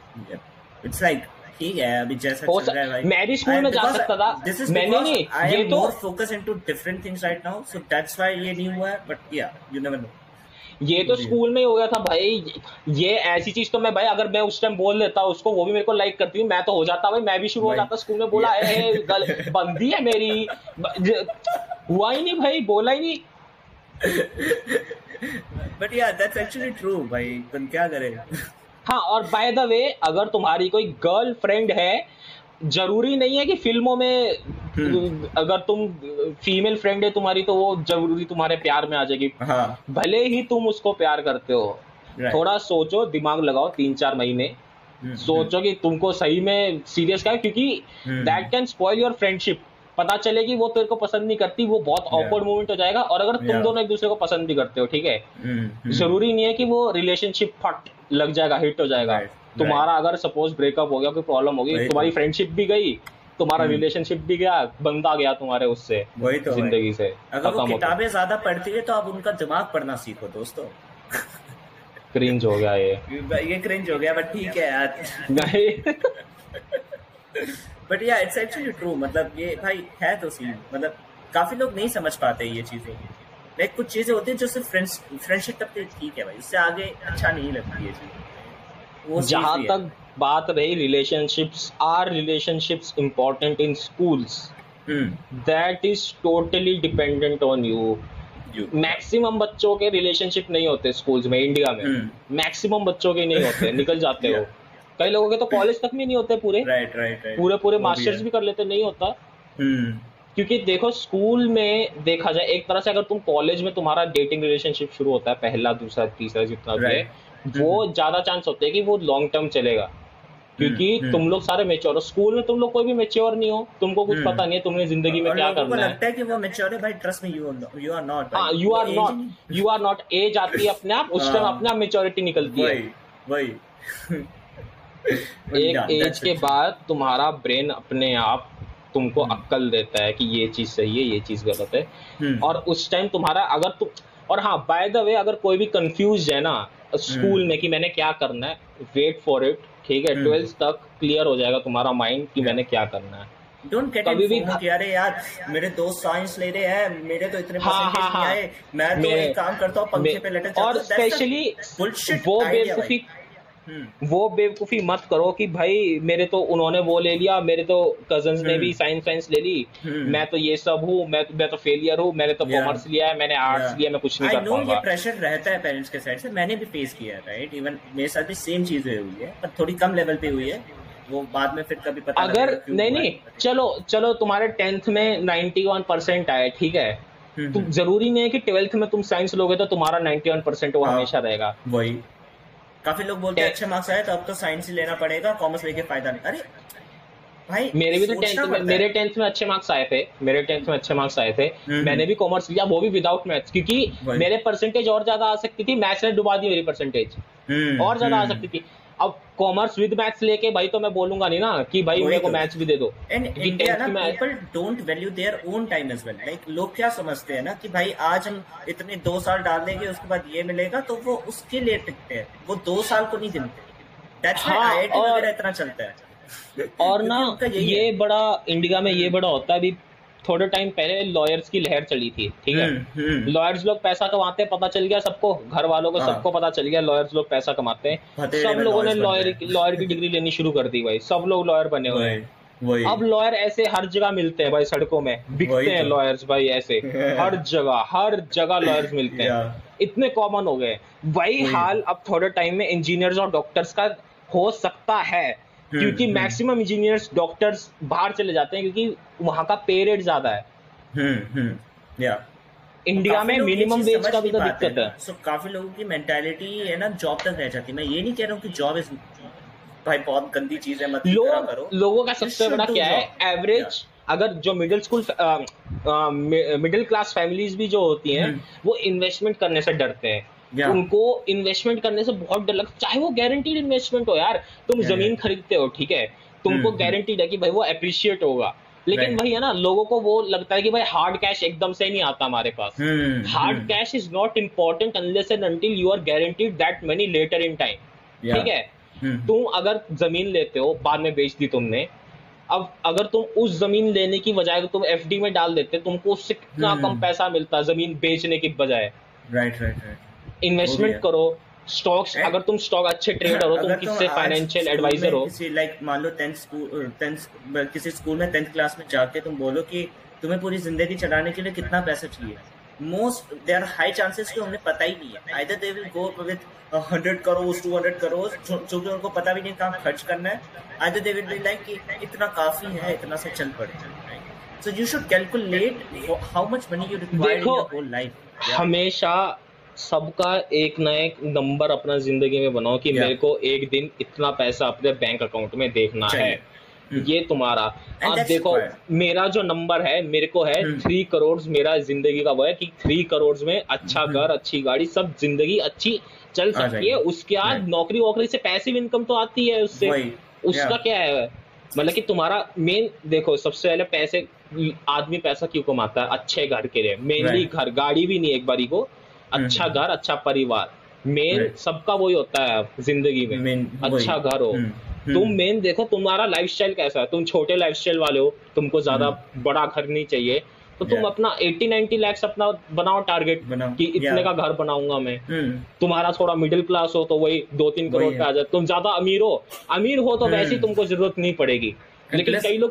इट्स लाइक ठीक है अभी जैसा चल रहा है भाई, मैं भी स्कूल में जा सकता था, मैंने नहीं, ये तो focus into different things right now, so that's why ये नहीं हुआ है. बट या यू नेवर नो, ये तो स्कूल में ही हो गया था भाई. ये ऐसी चीज तो मैं भाई अगर मैं उस टाइम बोल देता उसको, वो भी मेरे को लाइक करती हूँ, मैं तो हो जाता भाई, मैं भी शुरू हो जाता स्कूल में, बोला बंदी है मेरी, हुआ ही नहीं भाई, बोला ही नहीं. बट या दैट्स एक्चुअली ट्रू भाई, तुम क्या करे. हाँ, और बाय द वे अगर तुम्हारी कोई गर्ल फ्रेंड है, जरूरी नहीं है कि फिल्मों में अगर तुम फीमेल फ्रेंड है तुम्हारी तो वो जरूरी तुम्हारे प्यार में आ जाएगी. हाँ. भले ही तुम उसको प्यार करते हो, थोड़ा सोचो, दिमाग लगाओ, 3-4 महीने सोचो कि तुमको सही में सीरियस क्या है, क्योंकि that can spoil your friendship. पता चले कि वो तेरे को पसंद नहीं करती, वो बहुत ऑकवर्ड मोमेंट हो जाएगा. और अगर तुम दोनों एक दूसरे को पसंद भी करते हो, ठीक है, जरूरी नहीं है कि वो रिलेशनशिप फट लग जाएगा, हिट हो जाएगा. तुम्हारा अगर सपोज ब्रेकअप हो गया, कोई प्रॉब्लम हो गई, तुम्हारी फ्रेंडशिप भी गई, तुम्हारा रिलेशनशिप भी गया, बंदा गया तुम्हारे उससे, वही तो जिंदगी से. अगर वो किताबें ज्यादा पढ़ती है तो आप उनका दिमाग पढ़ना सीखो दोस्तों. क्रिंज हो गया ये क्रिंज हो गया, बट ठीक है यार. नहीं बट या इट्स एक्चुअली ट्रू. मतलब ये भाई है तो सीन, मतलब काफी लोग नहीं समझ पाते ये चीजें. लाइक कुछ चीजें होती हैं जो सिर्फ फ्रेंडशिप तक ठीक है भाई, उससे आगे अच्छा नहीं लगती ये चीज. वो जहाँ तक बात रही relationships, are relationships important in schools? that is totally dependent on you. Maximum बच्चों के रिलेशनशिप नहीं होते स्कूल्स में, इंडिया में मैक्सिमम बच्चों के नहीं होते, निकल जाते हो। कई लोगों के तो कॉलेज तक भी नहीं होते पूरे, पूरे मास्टर्स भी कर लेते, नहीं होता। क्योंकि देखो स्कूल में देखा जाए एक तरह से, अगर तुम कॉलेज में तुम्हारा डेटिंग रिलेशनशिप शुरू होता है पहला दूसरा तीसरा जितना भी है, वो ज्यादा चांस होते है कि वो लॉन्ग टर्म चलेगा, क्योंकि तुम लोग सारे मेच्योर हो। स्कूल में तुम लोग कोई भी मेच्योर नहीं हो, तुमको कुछ पता नहीं है तुमने जिंदगी में क्या करना है, लगता है कि वो मेच्योर है भाई, trust me you are not. Age आती है अपने आप, उस टाइम अपने आप मेच्योरिटी निकलती है। एक एज के बाद तुम्हारा ब्रेन अपने आप तुमको अक्कल देता है कि ये चीज सही है ये चीज गलत है, और उस टाइम तुम्हारा अगर तुम, और हाँ बाय द वे अगर कोई भी कंफ्यूज है ना स्कूल में कि मैंने क्या करना है, वेट फॉर इट, ठीक है 12th तक क्लियर हो जाएगा तुम्हारा माइंड कि मैंने क्या करना है। Don't get informed कि अरे यार मेरे दोस्त साइंस ले रहे हैं, मेरे तो इतने परसेंटेज नहीं आए, मैं तो एक काम करता हूँ पंखे पे लटक जाता हूँ। और स्पेशली वो बेवकूफी मत करो कि भाई मेरे तो उन्होंने वो ले लिया, मेरे तो कजन्स ने भी साइंस ले ली, मैं तो ये सब हूँ, मैं तो फेलियर हूँ, मैंने तो कॉमर्स लिया है, मैंने आर्ट्स लिया, मैं कुछ नहीं कर पाऊंगा। आई नो ये प्रेशर रहता है पेरेंट्स के साइड से, मैंने भी फेस किया है, राइट। इवन मेरे साथ भी सेम चीज हुई है, पर थोड़ी कम लेवल पे हुई है, वो बाद में फिर कभी पता अगर नहीं चलो तुम्हारे 10th में 91% आए, ठीक है, तुम जरूरी नहीं है कि 12th में तुम साइंस लोगे तो तुम्हारा 91% वो हमेशा रहेगा। वही काफी लोग बोलते हैं अच्छे मार्क्स आए तो अब तो साइंस ही लेना पड़ेगा, कॉमर्स लेके फायदा नहीं। अरे भाई मेरे भी तो 10th में अच्छे मार्क्स आए थे, मैंने भी कॉमर्स लिया, वो भी विदाउट मैथ्स, क्योंकि मेरे परसेंटेज और ज्यादा आ सकती थी, मैथ्स ने डुबा दी मेरी परसेंटेज, और ज्यादा आ सकती थी। अब कॉमर्स विद मैथ्स लेके भाई तो मैं बोलूंगा नहीं ना कि भाई मेरे को मैथ्स भी दे दो। एंड इंडिया ना people don't value their own time as well, like लोग क्या समझते हैं ना कि भाई आज हम इतने 2 साल डाल देंगे उसके बाद ये मिलेगा, तो वो उसके लिए टिकते हैं, वो 2 साल को नहीं गिनते। दैट्स व्हाई आईआईटी वगैरह इतना चलता है। और ना ये बड़ा इंडिया में ये बड़ा होता है। अभी थोड़े टाइम पहले लॉयर्स की लहर चली थी, ठीक है, लॉयर्स लोग पैसा कमाते हैं, पता चल गया सबको, घर वालों को सबको पता चल गया लॉयर्स लोग पैसा कमाते हैं, सब लोगों ने लॉयर की डिग्री लेनी शुरू कर दी भाई, सब लोग लॉयर बने हुए हैं। अब लॉयर ऐसे हर जगह मिलते हैं भाई, सड़कों में बिकते हैं लॉयर्स भाई, ऐसे हर जगह लॉयर्स मिलते हैं, इतने कॉमन हो गए। वही हाल अब थोड़े टाइम में इंजीनियर्स और डॉक्टर्स का हो सकता है, क्योंकि मैक्सिमम इंजीनियर्स डॉक्टर्स बाहर चले जाते हैं क्योंकि वहां का पे रेट ज्यादा है। इंडिया में मिनिमम वेज का भी तो दिक्कत है। सो काफी लोगों की मेंटालिटी है ना जॉब तक रह जाती है। मैं ये नहीं कह रहा हूँ कि जॉब इज भाई बहुत गंदी चीज है, मत करो। लोगों का सबसे बड़ा क्या है, एवरेज अगर जो मिडिल क्लास फैमिलीज भी जो होती हैं वो इन्वेस्टमेंट करने से डरते हैं। उनको इन्वेस्टमेंट करने से बहुत डर लगता, चाहे वो गारंटीड इन्वेस्टमेंट हो। यार तुम जमीन खरीदते हो, ठीक है, तुमको गारंटीड है कि भाई वो एप्रिशिएट होगा, लेकिन भाई है ना लोगों को वो लगता है कि भाई हार्ड कैश एकदम से नहीं आता हमारे पास। Hard cash is not important unless and until you are guaranteed that money later in time, ठीक है। तुम अगर जमीन लेते हो, बाद में बेच दी तुमने, अब अगर तुम उस जमीन लेने की बजाय तुम एफडी में डाल देते, तुमको उससे कितना कम पैसा मिलता जमीन बेचने के बजाय। राइट। इन्वेस्टमेंट करो, स्टॉक्स, अगर तुम स्टॉक अच्छे ट्रेडर हो, तुम किससे फाइनेंशियल एडवाइजर हो, लाइक मान लो 10th किसी स्कूल में 10th क्लास में जाके तुम बोलो कि तुम्हें पूरी जिंदगी चलाने के लिए कितना पैसा चाहिए, मोस्ट देयर हाई चांसेस कि उन्हें पता ही नहीं है। Either they will go with 100 crore 200 crore, जो कि उनको पता भी नहीं कहाँ खर्च करना है। Either they will be like कि इतना काफी है, इतना से चल पड़े। So you should calculate how much money you require in your whole life. हमेशा सबका एक ना एक नंबर अपना जिंदगी में बनाओ कि मेरे को एक दिन इतना पैसा अपने बैंक अकाउंट में देखना है। ये तुम्हारा आप देखो, मेरा जो नंबर है मेरे को है 3 करोड़, मेरा जिंदगी का वो है कि 3 करोड़ में अच्छा घर, अच्छी गाड़ी, सब जिंदगी अच्छी चल सकती है। उसके बाद नौकरी वोकरी से पैसिव इनकम तो आती है उससे, उसका क्या है मतलब कि तुम्हारा मेन देखो सबसे पहले पैसे, आदमी पैसा क्यों कमाता है, अच्छे घर के लिए मेनली, घर गाड़ी भी नहीं एक बारी को, अच्छा घर, अच्छा परिवार, मेन सबका वही होता है जिंदगी में, अच्छा घर हो। तुम मेन देखो तुम्हारा लाइफस्टाइल कैसा है, तुम छोटे लाइफस्टाइल वाले हो, तुमको ज्यादा बड़ा घर नहीं चाहिए, तो तुम अपना 80-90 लाख अपना बनाओ टारगेट कि इतने का घर बनाऊंगा मैं। तुम्हारा थोड़ा मिडिल क्लास हो तो वही 2-3 करोड़ पे आ जाए। तुम ज्यादा अमीर हो तो वैसी तुमको जरूरत नहीं पड़ेगी, लेकिन कई लोग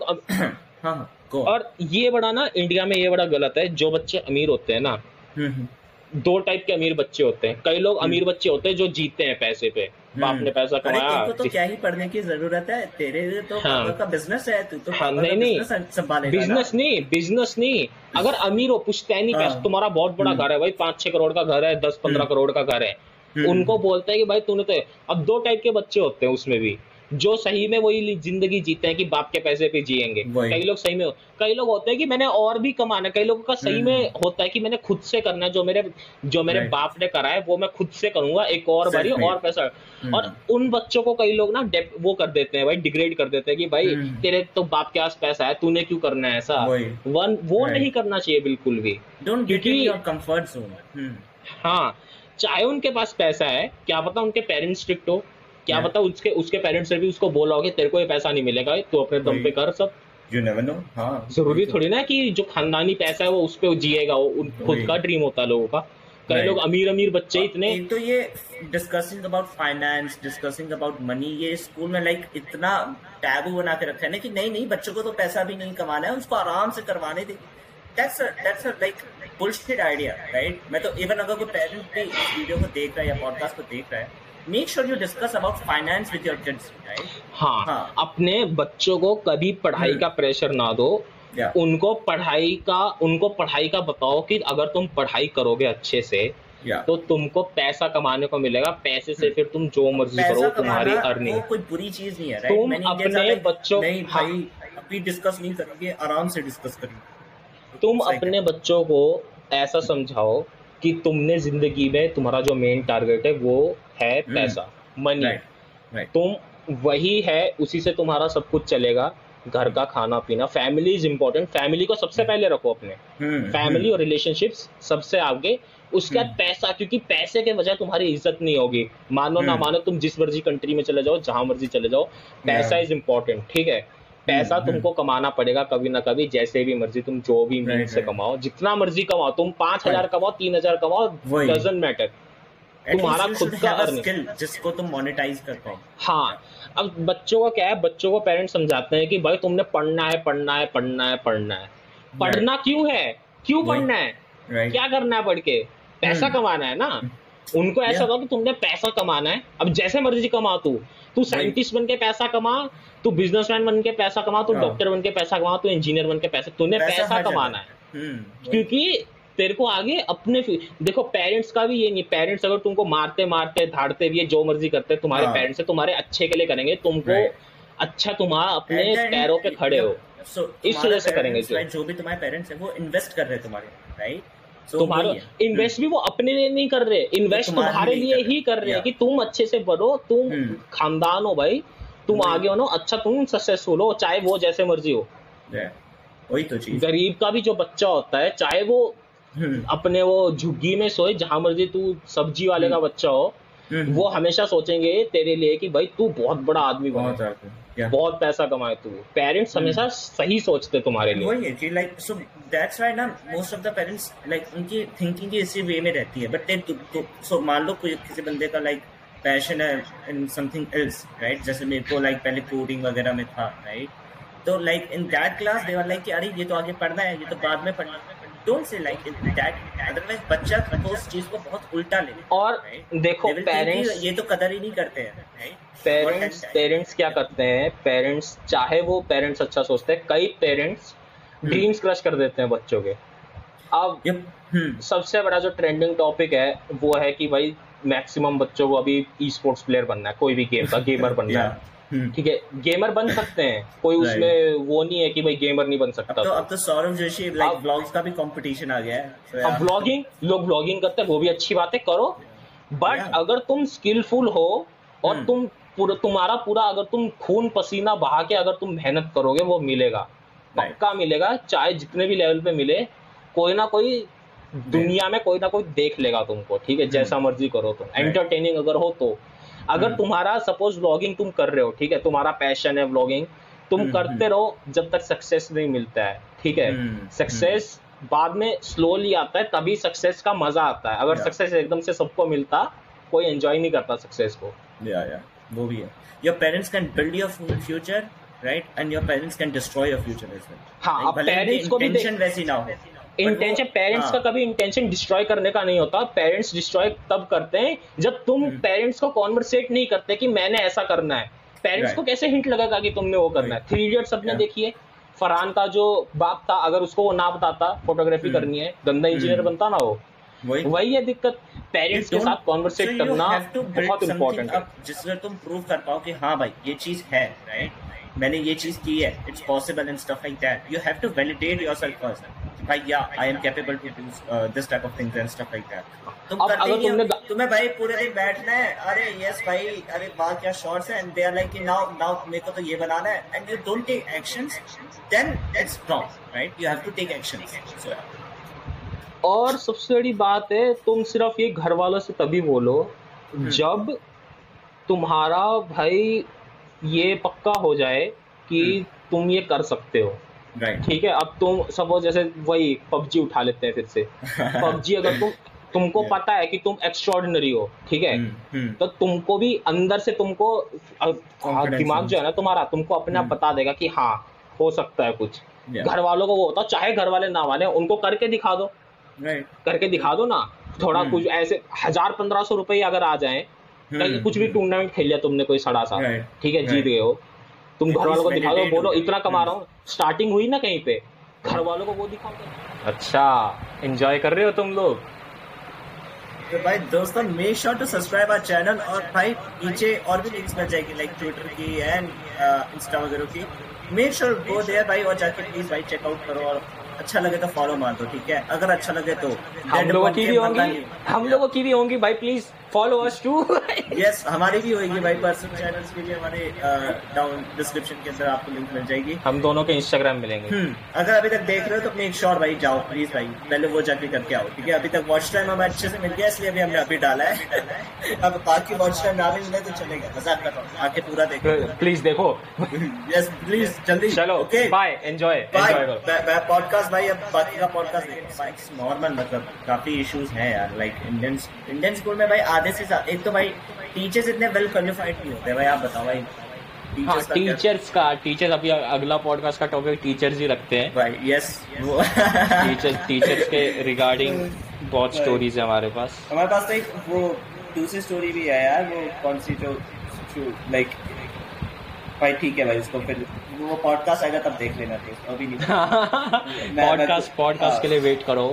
और ये बड़ा ना इंडिया में ये बड़ा गलत है। जो बच्चे अमीर होते हैं ना, दो टाइप के अमीर बच्चे होते हैं। कई लोग अमीर बच्चे होते हैं जो जीतते हैं पैसे पे, बाप ने पैसा कमाया, तो क्या ही पढ़ने की जरूरत है, तेरे लिए तो का बिजनेस है, तू तो बिजनेस नहीं। अगर अमीर हो, पुश्तैनी पैसा, तुम्हारा बहुत बड़ा घर है भाई, 5-6 करोड़ का घर है, 10-15 करोड़ का घर है, उनको बोलते हैं कि भाई तूने तो। अब दो टाइप के बच्चे होते हैं उसमें भी, जो सही में वही जिंदगी जीते हैं कि बाप के पैसे पे जिएंगे। कई लोग सही में, कई लोग होते हैं कि मैंने और भी कमाना, कई लोगों का सही में होता है कि मैंने खुद से करना है, जो मेरे बाप ने करा है वो मैं खुद से करूंगा, एक और बारी और पैसा। और उन बच्चों को कई लोग ना वो कर देते हैं भाई, डिग्रेड कर देते हैं कि भाई तेरे तो बाप के पास पैसा है, तूने क्यों करना है ऐसा। वो नहीं करना चाहिए बिल्कुल भी, क्योंकि हाँ, चाहे उनके पास पैसा है, क्या पता उनके पेरेंट्स स्ट्रिक्ट हो, क्या पता उसके पेरेंट्स से भी उसको बोला होगा तेरे को ये पैसा नहीं मिलेगा, तू अपने दम पे कर सब। You never know. हाँ, जरूरी थोड़ी ना कि जो खानदानी पैसा है वो उस पे जिएगा, उन खुद का ड्रीम होता है लोगों का। कई लोग अमीर बच्चे इतने, तो ये discussing about finance, discussing about money, ये स्कूल में लाइक इतना टैबू बना के रखा है ना कि नहीं बच्चों को तो पैसा भी नहीं कमाना है, उसको आराम से करवाने देंगे। That's a like bullshit idea, right? मैं तो इवन अगर कोई पेरेंट भी इस वीडियो को देख रहा है या पॉडकास्ट को देख रहा है, Make sure you discuss about finance with your kids, right? हाँ, अपने बच्चों को कभी पढ़ाई का प्रेशर ना दो। उनको पढ़ाई का बताओ कि अगर तुम पढ़ाई करोगे अच्छे से तो तुमको पैसा कमाने को मिलेगा, पैसे से फिर तुम जो मर्जी करो, तुम्हारी अर्निंग, कोई बुरी चीज नहीं है, right? तुम अपने बच्चों नहीं भाई अभी डिस्कस नहीं करोगे, आराम से डिस्कस करो। तुम अपने बच्चों को ऐसा समझाओ कि तुमने जिंदगी में तुम्हारा जो मेन टारगेट है वो है पैसा, मनी, तुम वही है, उसी से तुम्हारा सब कुछ चलेगा, घर का खाना पीना। फैमिली इज इम्पोर्टेंट, फैमिली को सबसे पहले रखो अपने, फैमिली और रिलेशनशिप्स सबसे आगे, उसके बाद पैसा, क्योंकि पैसे के वजह तुम्हारी इज्जत नहीं होगी, मानो ना मानो, तुम जिस मर्जी कंट्री में चले जाओ, जहां मर्जी चले जाओ, पैसा इज इम्पोर्टेंट, ठीक है? पैसा तुमको कमाना पड़ेगा कभी ना कभी, जैसे भी मर्जी, तुम जो भी मीन से कमाओ, जितना मर्जी कमाओ, तुम 5,000 कमाओ, 3,000 कमाओ, डजंट मैटर, तुम्हारा खुद का स्किल जिसको तुम मोनेटाइज कर पाओ। हाँ, अब बच्चों को क्या है, बच्चों को पेरेंट्स समझाते हैं कि भाई तुमने पढ़ना है। पढ़ना क्यों है, क्यों पढ़ना है, क्या करना है पढ़ के, पैसा कमाना है ना। उनको ऐसा था कि तुमने पैसा कमाना है, अब जैसे मर्जी कमा, तू साइंटिस्ट बन के पैसा कमा, तू बिजनेसमैन बन के पैसा कमा, तू डॉक्टर बन के पैसा कमा, तू इंजीनियर बन के पैसा, तूने पैसा कमाना है, क्योंकि तेरे को आगे अपने। देखो पेरेंट्स का भी ये नहीं, पेरेंट्स अगर तुमको मारते मारते धाड़ते भी जो मर्जी करते, तुम्हारे पेरेंट्स से तुम्हारे अच्छे के लिए करेंगे, तुमको अच्छा, तुम्हारा अपने पैरों पे खड़े हो, इस वजह से करेंगे। जो भी तुम्हारे पेरेंट्स है वो इन्वेस्ट कर रहे हैं तुम्हारे, राइट? तुम्हारा इन्वेस्ट भी वो अपने लिए नहीं कर रहे, इन्वेस्ट तुम्हारे लिए ही कर रहे हैं कि तुम अच्छे से बढ़ो, तुम खानदान हो भाई, तुम आगे हो ना, अच्छा तुम सक्सेसफुल हो, चाहे वो जैसे मर्जी हो। वही तो चीज, गरीब का भी जो बच्चा होता है, चाहे वो अपने वो झुग्गी में सोए, जहां मर्जी, तू सब्जी वाले का बच्चा हो, वो हमेशा सोचेंगे तेरे लिए कि भाई तू बहुत बड़ा आदमी बने, बहुत पैसा कमाए। तू पेरेंट्स हमेशा सही सोचते तुम्हारे लिए, वही है लाइक, सो दैट्स व्हाई ना most of the parents like उनकी थिंकिंग इसी वे में रहती है। बट दे, सो मान लो किसी बंदे का लाइक पैशन है इन समथिंग एल्स, राइट? जैसे मेरे को लाइक पहले कोडिंग वगैरह में था, राइट? तो like in that class they were like कि अरे ये तो आगे पढ़ना है, ये तो बाद में पढ़ना है। Don't say like that, otherwise बच्चा तो उस चीज को बहुत उल्टा ले। और देखो पेरेंट्स ये तो कदर ही नहीं करते हैं। पेरेंट्स क्या करते हैं, पेरेंट्स चाहे वो पेरेंट्स अच्छा सोचते हैं, कई पेरेंट्स ड्रीम्स क्रश कर देते हैं बच्चों के। अब सबसे बड़ा जो ट्रेंडिंग टॉपिक है वो है कि भाई मैक्सिमम बच्चों को अभी ई स्पोर्ट्स प्लेयर बनना है, कोई भी गेम का गेमर बनना है, ठीक है? गेमर बन सकते हैं, कोई उसमें वो नहीं है कि भाई गेमर नहीं बन सकता। अब तो सौरभ जोशी लाइक ब्लॉग्स का भी कंपटीशन आ गया है। अब ब्लॉगिंग, लोग ब्लॉगिंग करते हैं, वो भी अच्छी बात है, करो, बट अगर तुम स्किलफुल हो और तुम्हारा पूरा अगर तुम खून पसीना बहा के अगर तुम मेहनत करोगे, वो मिलेगा, पक्का मिलेगा, चाहे जितने भी लेवल पे मिले, कोई ना कोई दुनिया में कोई ना कोई देख लेगा तुमको, ठीक है? जैसा मर्जी करो तुम, एंटरटेनिंग अगर हो तो। अगर तुम्हारा सपोज व्लॉगिंग तुम कर रहे हो, ठीक है, तुम्हारा पैशन है व्लॉगिंग, तुम करते रहो जब तक सक्सेस नहीं मिलता है, ठीक है? सक्सेस बाद में स्लोली आता है, तभी सक्सेस का मजा आता है। अगर सक्सेस एकदम से सबको मिलता, कोई एंजॉय नहीं करता सक्सेस को। या वो भी है, your parents can build your future right? And your parents can destroy your future as well. हाँ, parents को भी वैसी ना हो। Intention parents का कभी intention destroy करने का नहीं होता। Parents destroy तब करते हैं जब तुम parents को conversate नहीं करते कि मैंने ऐसा करना है। Parents को कैसे hint लगेगा कि तुमने वो करना है। Three Idiots सबने देखिए, फरहान का जो बाप था अगर उसको वो ना बताता फोटोग्राफी करनी है गंदा इंजीनियर बनता ना हो। वही है दिक्कत, पेरेंट्स के साथ कॉन्वर्सेट करना बहुत इंपॉर्टेंट है जिसमें तुम प्रूव कर पाओ कि हाँ भाई ये चीज है, राइट, मैंने ये चीज की है, it's possible and stuff like that. You have to validate yourself person भाई, या I am capable to do this type of things and stuff like that. तुम अगर तुम्हें भाई पूरे दिन बैठना है, अरे यस भाई, अरे बात क्या शॉर्ट्स है एंड दे आर लाइक कि नाउ मेरे को तो ये बनाना है and you don't take actions, then that's wrong, right? You have to take actions. और सबसे बड़ी बात है, तुम सिर्फ ये घर वालों से तभी बोलो जब तुम्हारा भाई ये पक्का हो जाए कि तुम ये कर सकते हो, right. ठीक है, अब तुम सपोज जैसे वही पबजी उठा लेते हैं फिर से पबजी अगर तुमको yeah. पता है कि तुम एक्स्ट्रॉर्डिनरी हो, ठीक है, तो तुमको भी अंदर से तुमको दिमाग जो है ना तुम्हारा तुमको अपने आप बता देगा कि हाँ हो सकता है कुछ। yeah. घर वालों को वो होता, चाहे घर वाले ना माने उनको करके दिखा दो, right. करके दिखा दो ना थोड़ा कुछ ऐसे 1,000-1,500 रुपये अगर आ जाए, कुछ भी टूर्नामेंट खेल लिया तुमने कोई सड़ा सा, ठीक है, जीत गए हो तुम, घर वालों को दिखा दो, बोलो इतना कमा रहा हूँ, स्टार्टिंग हुई ना कहीं पे, घर वालों को वो दिखाओ। अच्छा, एंजॉय कर रहे हो तुम लोग? तो भाई दोस्तों make sure to subscribe our channel, और भाई नीचे और भी लिंक्स मिल जाएगी लाइक ट्विटर की एंड इंस्टा वगैरह की, मेक श्योर गो देयर भाई, और जाके प्लीज भाई चेकआउट करो, और अच्छा लगे तो फॉलो मार दो, ठीक है, अगर अच्छा लगे तो हम लोगों की भी होंगी भाई, please follow us too. Yes, हमारी भी होगी भाई, पर्सनल चैनल्स के लिए हमारे डाउन डिस्क्रिप्शन के अंदर आपको लिंक मिल जाएगी, हम दोनों के इंस्टाग्राम मिलेंगे। अगर अभी तक देख रहे हो तो मेक श्योर भाई जाओ प्लीज भाई, पहले वो जाके करके आओ, ठीक है, अभी तक वॉच टाइम हमें अच्छे से मिल गया इसलिए अभी हमने अभी डाला है, अब बाकी वॉच टाइम ना मिले तो चलेगा, मजाक कर रहा हूँ, आके पूरा देखो प्लीज, देखो यस प्लीज जल्दी, चलो बाय, एंजॉय पॉडकास्ट भाई, अब बाकी का पॉडकास्ट नॉर्मल, मतलब काफी इश्यूज हैं यार, लाइक इंडियन स्कूल में भाई आधे से एक तो भाई टीचर्स इतने वेल क्वालिफाइड नहीं होते भाई, आप बताओ भाई टीचर्स अभी अगला पॉडकास्ट का टॉपिक टीचर्स ही रखते हैं भाई। यस, वो टीचर्स के रिगार्डिंग बहुत स्टोरीज है हमारे पास तो एक वो दूसरी स्टोरी भी है यार, वो कौन सी जो लाइक भाई, ठीक है भाई उसको फिर वो पॉडकास्ट आएगा तब देख लेना, अभी नहीं। पॉडकास्ट के लिए वेट करो,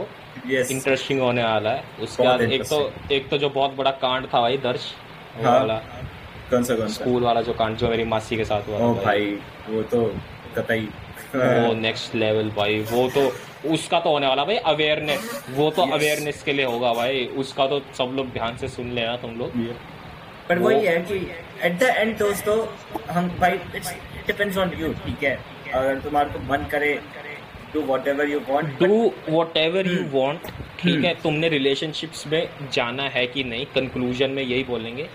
इंटरेस्टिंग होने वाला है। उसके बाद एक तो जो बहुत बड़ा कांड था भाई दर्श, वो वाला स्कूल वाला जो कांड जो मेरी मासी के साथ हुआ था भाई, वो तो कतई वो नेक्स्ट लेवल भाई, वो तो उसका तो होने वाला भाई अवेयरनेस, वो तो अवेयरनेस के लिए होगा भाई, उसका तो सब लोग ध्यान से सुन लेना तुम लोग। पर वही है कि एट द एंड दोस्तों हम भाई डिपेंड्स ऑन यू, ठीक है, अगर तुम्हारे को मन करे डू व्हाटएवर यू वांट, ठीक है, तुमने रिलेशनशिप्स में जाना है कि नहीं, कंक्लूजन में यही बोलेंगे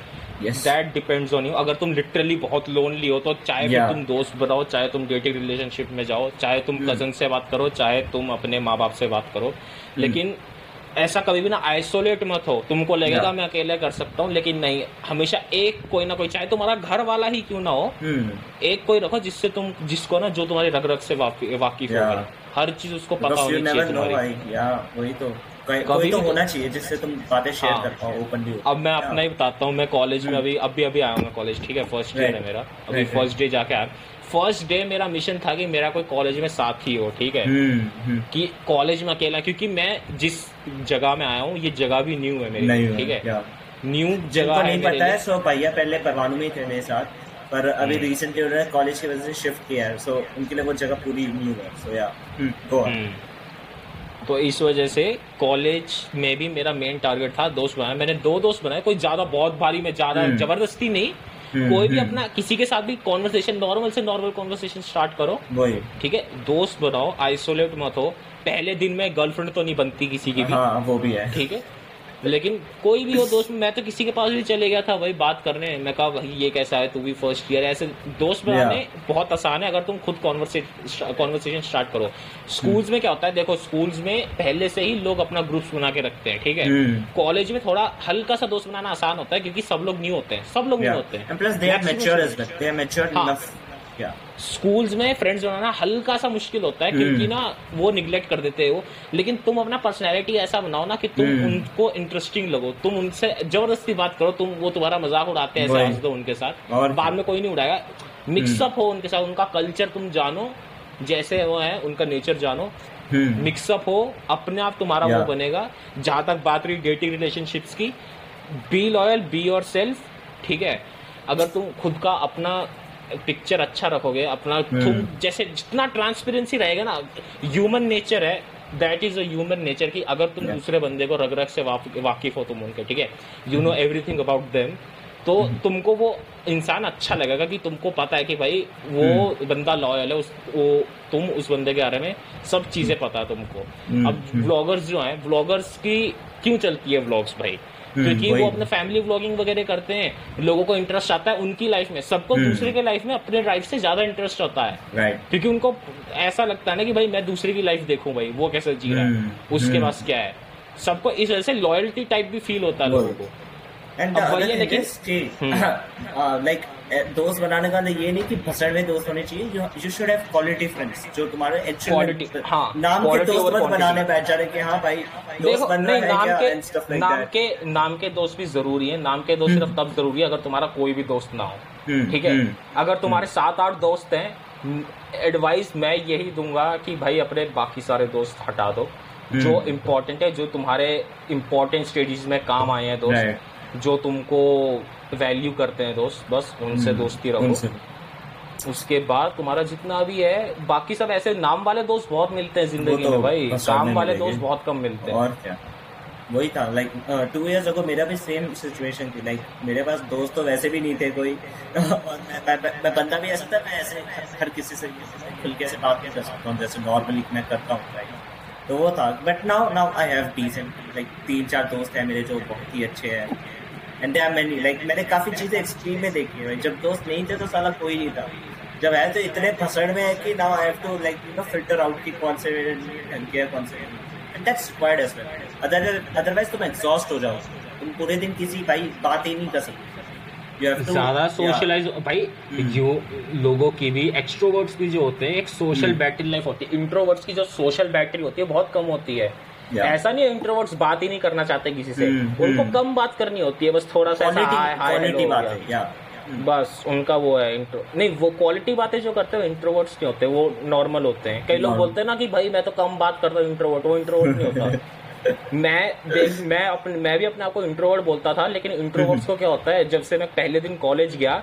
दैट डिपेंड्स ऑन यू। अगर तुम लिटरली बहुत लोनली हो तो चाहे तुम दोस्त बनाओ, चाहे तुम डेटिंग रिलेशनशिप में जाओ, चाहे तुम कजन से बात करो, चाहे तुम अपने माँ बाप से बात करो, लेकिन ऐसा कभी भी ना आइसोलेट मत हो। तुमको लगेगा मैं अकेले कर सकता हूँ, लेकिन नहीं, हमेशा एक कोई ना कोई, चाहे तुम्हारा घर वाला ही क्यों ना हो, एक कोई रखो जिससे तुम, जिसको ना जो तुम्हारी रग से वाकिफ हो, हर चीज उसको पता होनी चाहिए तुम्हारी, वही तो कभी तो होना चाहिए जिससे तुम बातें शेयर कर पाओ ओपनली। अब मैं अपना ही बताता हूँ, मैं कॉलेज में अभी आया हूँ मैं कॉलेज, ठीक है, फर्स्ट डे है मेरा, अभी फर्स्ट डे जाके आया। फर्स्ट डे मेरा मिशन था कि मेरा कोई कॉलेज में साथी हो, ठीक है, कि कॉलेज में अकेला, क्योंकि मैं जिस जगह में आया हूँ ये जगह भी न्यू है मेरे लिए, ठीक है, न्यू जगह नहीं पता है। सो भैया पहले परवाणु में थे मेरे साथ, पर अभी रिसेंटली उन्होंने कॉलेज की वजह से शिफ्ट किया है, सो उनके लिए वो जगह पूरी न्यू है, सो या तो इस वजह से कॉलेज में भी मेरा मेन टारगेट था दोस्त बनाया। मैंने 2 दोस्त बनाए, कोई ज़्यादा बहुत भारी में ज़्यादा जबरदस्ती नहीं, कोई भी अपना किसी के साथ भी कॉन्वर्सेशन, नॉर्मल से नॉर्मल कॉन्वर्सेशन स्टार्ट करो, ठीक है, दोस्त बनाओ, आइसोलेट मत हो। पहले दिन में गर्लफ्रेंड तो नहीं बनती किसी की भी, वो भी है, ठीक है, लेकिन कोई भी हो दोस्त। मैं तो किसी के पास भी चले गया था भाई बात करने, मैं कहा भाई ये कैसा है, तू भी फर्स्ट ईयर, ऐसे दोस्त बनाने बहुत आसान है अगर तुम खुद कॉन्वर्सेशन स्टार्ट करो। स्कूल्स में क्या होता है, देखो स्कूल्स में पहले से ही लोग अपना ग्रुप्स बना के रखते हैं, ठीक है, कॉलेज में थोड़ा हल्का सा दोस्त बनाना आसान होता है क्योंकि सब लोग न्यू होते हैं, सब लोग न्यू होते हैं, स्कूल्स में फ्रेंड्स बनाना हल्का सा मुश्किल होता है क्योंकि ना वो निगलेक्ट कर देते हो, लेकिन तुम अपना पर्सनैलिटी ऐसा बनाओ ना कि तुम उनको इंटरेस्टिंग लगो, तुम उनसे जबरदस्ती बात करो, तुम वो तुम्हारा मजाक उड़ाते हैं, ऐसे हंस दो उनके साथ और बाद में कोई नहीं उड़ाएगा। मिक्सअप हो उनके साथ, उनका कल्चर तुम जानो, जैसे वो है उनका नेचर जानो, मिक्सअप हो, अपने आप तुम्हारा वो बनेगा। जहां तक बात रही डेटिंग रिलेशनशिप्स की, बी लॉयल, बी योरसेल्फ, ठीक है। अगर तुम खुद का अपना पिक्चर अच्छा रखोगे, अपना तुम जैसे जितना ट्रांसपेरेंसी रहेगा ना, ह्यूमन नेचर है, that is a human nature की अगर तुम दूसरे बंदे को रग से वाकिफ हो तुम उनके, ठीक है, you know everything about them, तो तुमको वो इंसान अच्छा लगेगा कि तुमको पता है कि भाई वो बंदा लॉयल है, तुम उस बंदे के बारे में सब चीजें पता है तुमको। अब व्लॉगर्स जो हैं, व्लॉगर्स की क्यों चलती है व्लॉग्स भाई? क्योंकि वो अपने फैमिली व्लॉगिंग वगैरह करते हैं, लोगों को इंटरेस्ट आता है उनकी लाइफ में। सबको दूसरे के लाइफ में अपने लाइफ से ज्यादा इंटरेस्ट होता है, क्योंकि उनको ऐसा लगता है ना कि भाई मैं दूसरे की लाइफ देखूं, भाई वो कैसे जी रहा है, उसके पास क्या है, सबको इस वजह से लॉयल्टी टाइप भी फील होता है लोगों को। एंड लाइक दोस्त बनाने का ये नहीं कि भसड़ में दोस्त होने चाहिए, you should have quality friends, जो तुम्हारे एक्चुअली नाम के दोस्त मत बनाने बैठ जा रहे कि हां भाई दोस्त बन रहे हैं क्या एंड स्टफ लाइक दैट। नाम के दोस्त भी जरूरी है, नाम के दोस्त सिर्फ तब जरूरी है अगर तुम्हारा कोई भी दोस्त ना हो, ठीक है। अगर तुम्हारे 7-8 दोस्त हैं, एडवाइस मैं यही दूंगा कि भाई अपने बाकी सारे दोस्त हटा दो, जो इम्पोर्टेंट है, जो तुम्हारे इम्पोर्टेंट स्टेजेस में काम आए हैं दोस्त, जो तुमको वैल्यू करते हैं दोस्त, बस उनसे दोस्ती रखो। उसके बाद तुम्हारा जितना भी है बाकी सब, ऐसे नाम वाले दोस्त बहुत मिलते हैं जिंदगी तो में भाई, काम वाले दोस्त बहुत कम मिलते हैं। और क्या, वही था लाइक 2 years ago मेरा भी सेम सिचुएशन थी। लाइक मेरे पास दोस्त तो वैसे भी नहीं थे कोई, और मैं बंदा भी ऐसा था, मैं ऐसे हर किसी से खुल के ऐसे बात नहीं कर सकता हूँ जैसे नॉर्मली मैं करता हूँ, तो वो था। But now I have decent like 3-4 दोस्त हैं मेरे जो बहुत ही अच्छे हैं, and there are many. Like मैंने काफ़ी चीज़ें एक्सट्रीम में देखी है। जब दोस्त नहीं थे तो साला कोई नहीं था, जब है तो इतने फसड़ में है कि now I have to like you know filter out कि कौन से ढंग है कौन से, and that's required as well, otherwise तुम एग्जॉस्ट हो जाओ, तुम पूरे दिन किसी भाई बात ही नहीं कर सकते। ज़्यादा सोशलाइज भाई, जो लोगों की भी एक्सट्रोवर्ट्स भी जो होते हैं एक सोशल बैटरी लाइफ होती है, इंट्रोवर्ट्स की जो सोशल बैटरी होती है बहुत कम होती है। ऐसा नहीं है इंट्रोवर्ट्स बात ही नहीं करना चाहते किसी से, उनको कम बात करनी होती है, बस थोड़ा सा बस उनका वो है नहीं, वो क्वालिटी बातें जो करते हैं इंट्रोवर्ट्स नहीं होते, वो नॉर्मल होते हैं। कई लोग बोलते हैं ना कि भाई मैं तो कम बात करता हूँ इंट्रोवर्ट, वो इंट्रोवर्ट नहीं होता। मैं भी अपने आपको इंट्रोवर्ट बोलता था, लेकिन इंट्रोवर्ट्स को क्या होता है, जब से मैं पहले दिन कॉलेज गया,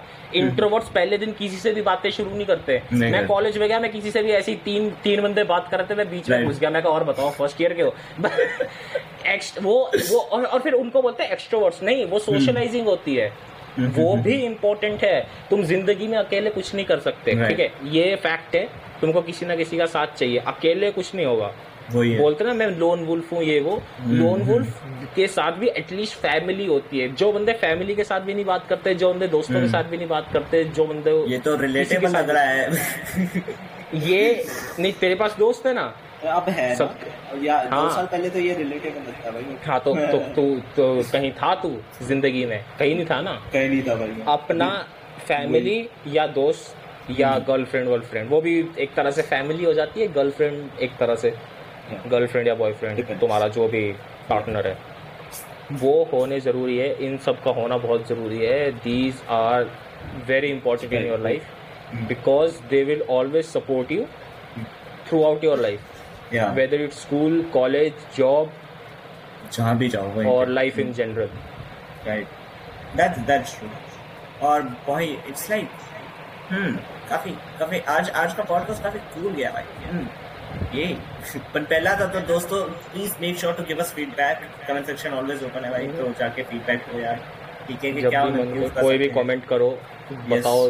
इंट्रोवर्ट्स पहले दिन किसी से भी बातें शुरू नहीं करते। मैं कॉलेज में गया, मैं किसी से भी ऐसी तीन बंदे बात कर रहे थे, मैं बीच में घुस गया, मैं कहा और बताओ फर्स्ट ईयर के हो। वो और फिर उनको बोलते हैं एक्सट्रोवर्ट्स, नहीं वो सोशलाइजिंग होती है, वो भी इम्पोर्टेंट है। तुम जिंदगी में अकेले कुछ नहीं कर सकते, ठीक है, ये फैक्ट है, तुमको किसी ना किसी का साथ चाहिए, अकेले कुछ नहीं होगा। बोलते ना मैं लोन वुल्फ हूँ ये वो, लोन वुल्फ के साथ भी एटलीस्ट फैमिली होती है। जो बंदे फैमिली के साथ भी नहीं बात करते, जो बंदे दोस्तों के साथ भी नहीं बात करते, जो बंदे ये तो रिलेटेबल लग रहा है। ये नहीं तेरे पास दोस्त है ना, अब है सब या 2 साल पहले तो ये रिलेटेबल लगता भाई। हाँ तो कहीं था तू जिंदगी में, कहीं नहीं था ना, कहीं नहीं था भाई। अपना फैमिली या दोस्त या गर्लफ्रेंड वर्लफ्रेंड, वो भी एक तरह से फैमिली हो जाती है, गर्लफ्रेंड एक तरह से, गर्लफ्रेंड या बॉयफ्रेंड, तुम्हारा जो भी पार्टनर है वो होने ज़रूरी है। इन सब का होना बहुत ज़रूरी है। These are very important in your life because they will always support you throughout your life, whether it's school, college, job, जहाँ भी जाओ, और life in general, right? That's true. और भाई इट्स लाइक काफ़ी आज का पॉडकास्ट काफ़ी कूल गया भाई ये, पर पहला था। तो दोस्तों please make sure to give us feedback, comment section always open है भाई, तो जाके फीडबैक दो यार, ठीक है, कि क्या कोई भी कमेंट करो, बताओ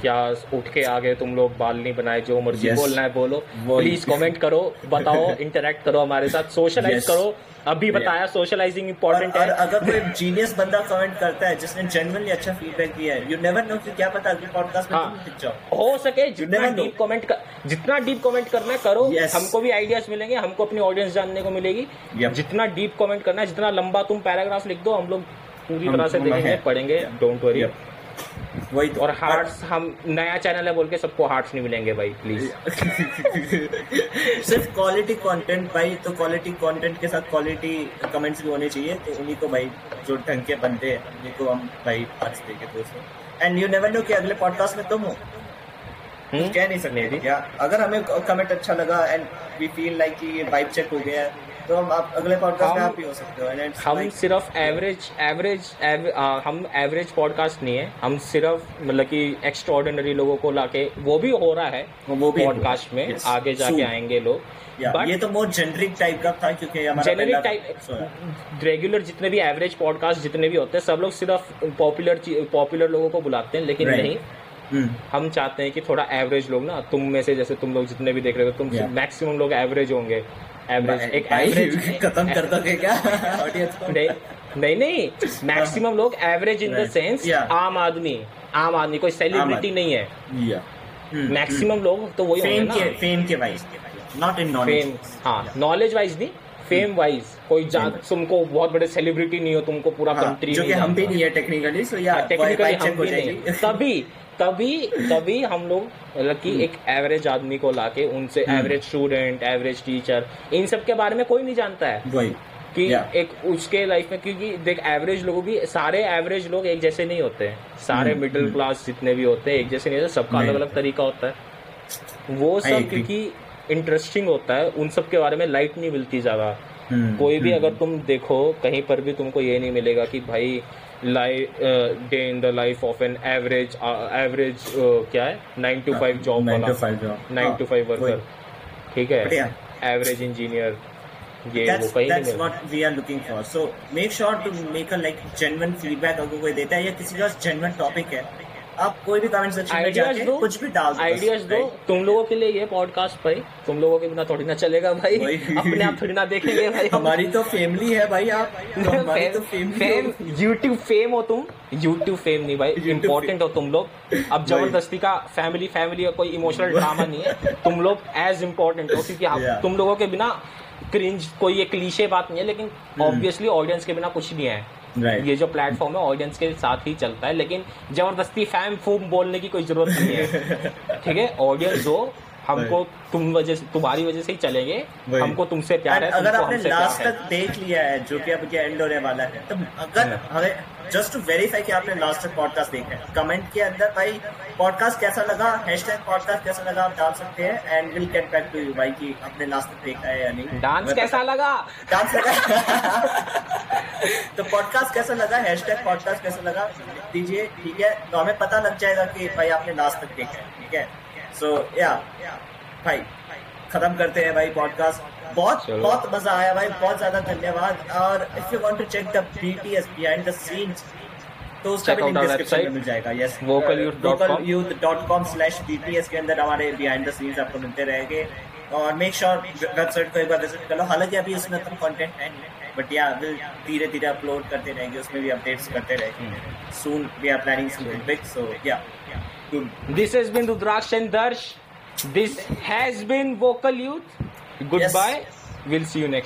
क्या उठ के आ गए तुम लोग, बाल नहीं बनाए, जो मर्जी बोलना है बोलो, प्लीज कमेंट करो, बताओ, इंटरेक्ट करो हमारे साथ, सोशलाइज करो। अभी बताया सोशलाइजिंग इम्पोर्टेंट है। अगर कोई जीनियस बंदा कमेंट करता है जिसने जनरली अच्छा फीडबैक दिया है, यू नेवर नो कि क्या पता अगले पॉडकास्ट में तुम दिख जाओ। हो सके जितना डीप कमेंट करना है करो, हमको भी आइडियाज मिलेंगे, हमको अपनी ऑडियंस जानने को मिलेगी। जितना डीप कमेंट करना है, जितना लंबा तुम पैराग्राफ लिख दो, हम लोग पूरी तरह से देखेंगे, पढ़ेंगे, डोंट वरी। वही तो। और हार्ट्स, हम नया चैनल है बोल के सबको हार्ट्स नहीं मिलेंगे भाई, प्लीज। सिर्फ क्वालिटी कंटेंट भाई, तो क्वालिटी कंटेंट के साथ क्वालिटी कमेंट्स भी होने चाहिए, तो उन्हीं को भाई जो ढंग के बनते हैं उन्हीं को हम भाई पास देंगे दोस्तों। एंड यू नेवर नो कि अगले पॉडकास्ट में तुम हो, कह नहीं सकते क्या। अगर हमें कमेंट अच्छा लगा एंड वी फील लाइक कि ये वाइब चेक हो गया है, तो हम आप अगले पॉडकास्ट में आप भी हो सकते हो। हम like, सिर्फ एवरेज पॉडकास्ट नहीं है, हम सिर्फ मतलब कि एक्स्ट्राऑर्डिनरी लोगों को लाके, वो भी हो रहा है पॉडकास्ट में yes, आगे जाके आएंगे लोग। बट ये तो बहुत जेनरिक टाइप का था, क्योंकि हमारा जेनरिक टाइप रेगुलर जितने भी एवरेज पॉडकास्ट जितने भी होते हैं सब लोग सिर्फ पॉपुलर लोगों को बुलाते हैं, लेकिन नहीं, हम चाहते हैं कि थोड़ा एवरेज लोग ना, तुम में से जैसे तुम लोग जितने भी देख रहे हो, तुम मैक्सिमम लोग एवरेज होंगे। नहीं, मैक्सिमम लोग एवरेज इन द सेंस आम आदमी कोई सेलिब्रिटी नहीं है, मैक्सिमम लोग तो वही होंगे ना, फेम के वाइज, नॉट इन नॉलेज। हाँ, नॉलेज वाइज नहीं, फेम वाइज। कोई तुमको बहुत बड़े सेलिब्रिटी नहीं हो, तुमको पूरा कंट्री, जो कि हम भी नहीं है टेक्निकली, सो या टेक्निकली हम भी नहीं, तभी हम लोग लकी एक एवरेज आदमी को लाके उनसे एवरेज स्टूडेंट, एवरेज टीचर, इन सब के बारे में कोई नहीं जानता है कि एक उसके लाइफ में, क्योंकि देख एवरेज लोगों भी, सारे एवरेज लोग एक जैसे नहीं होते हैं, सारे मिडिल क्लास जितने भी होते हैं एक जैसे नहीं होते, सबका अलग अलग तरीका होता है वो सब, क्योंकि इंटरेस्टिंग होता है, उन सब के बारे में लाइट नहीं मिलती ज़्यादा। कोई भी अगर तुम देखो कहीं पर भी तुमको ये नहीं मिलेगा कि भाई day in the life of an average क्या है 9 to 5 जॉब वाला, 9 to 5 वर्कर, ठीक है, एवरेज इंजीनियर, ये वो कहीं नहीं। That's what we are looking for, so make sure to make a like genuine feedback. अगर कोई देता है या किसी का जेन्युइन टॉपिक है, आप कोई भी कमेंट सेक्शन में जाके कुछ भी डाल दो, आइडियाज दो। तुम लोगों के लिए ये पॉडकास्ट भाई, तुम लोगों के बिना थोड़ी ना चलेगा भाई, अपने आप थोड़ी ना देखेंगे भाई, हमारी तो फैमिली है भाई, आप हमारी तो फैमिली। यूट्यूब फेम हो तुम, यूट्यूब फेम नहीं भाई, इम्पोर्टेंट हो तुम लोग। अब जबरदस्ती का फैमिली या कोई इमोशनल ड्रामा नहीं है, तुम लोग एज इम्पोर्टेंट हो, क्योंकि तुम लोगों के बिना क्रिंज, कोई ये क्लीशे बात नहीं है, लेकिन ऑब्वियसली ऑडियंस के बिना कुछ नहीं है। ये जो प्लेटफॉर्म है ऑडियंस के साथ ही चलता है, लेकिन जबरदस्ती फैम फूम बोलने की कोई जरूरत नहीं है, ठीक है। ऑडियंस हो, हमको तुम्हारी वजह से ही चलेंगे, हमको तुमसे प्यार है। अगर आपने लास्ट तक देख लिया है, जो कि अब क्या एंड होने वाला है, तो अगर हमें जस्ट टू वेरीफाई कि आपने लास्ट तक पॉडकास्ट देखा है, कमेंट के अंदर भाई पॉडकास्ट कैसा लगा, हैशटैग पॉडकास्ट कैसा लगा आप डाल सकते हैं, and will get back to you भाई कि आपने लास्ट तक देखा है या नहीं। डांस कैसा लगा, तो पॉडकास्ट कैसा लगा, हैशटैग पॉडकास्ट कैसा लगा दीजिए, ठीक है, तो हमें पता लग जाएगा कि भाई आपने लास्ट तक देखा है, ठीक है। सो या भाई खत्म करते हैं भाई पॉडकास्ट, बहुत मजा आया भाई, बहुत ज्यादा धन्यवाद। और if you want to check the BTS behind the scenes, तो उसका भी लिंक डिस्क्रिप्शन में मिल जाएगा। यस, vocalyouth.com/BTS के अंदर हमारे बिहाइंड द सीन्स आपको मिलते रहेंगे। और मेक श्योर वेबसाइट को एक बार विजिट कर लो, हालांकि अभी उसमें तो कंटेंट है नहीं, बट या धीरे धीरे अपलोड करते रहेंगे, उसमें भी अपडेट्स करते रहेंगे। Soon we are planning something big, so yeah. This has been Rudraksh and Darsh. This has been Vocal Youth. Goodbye. Yes. We'll see you next.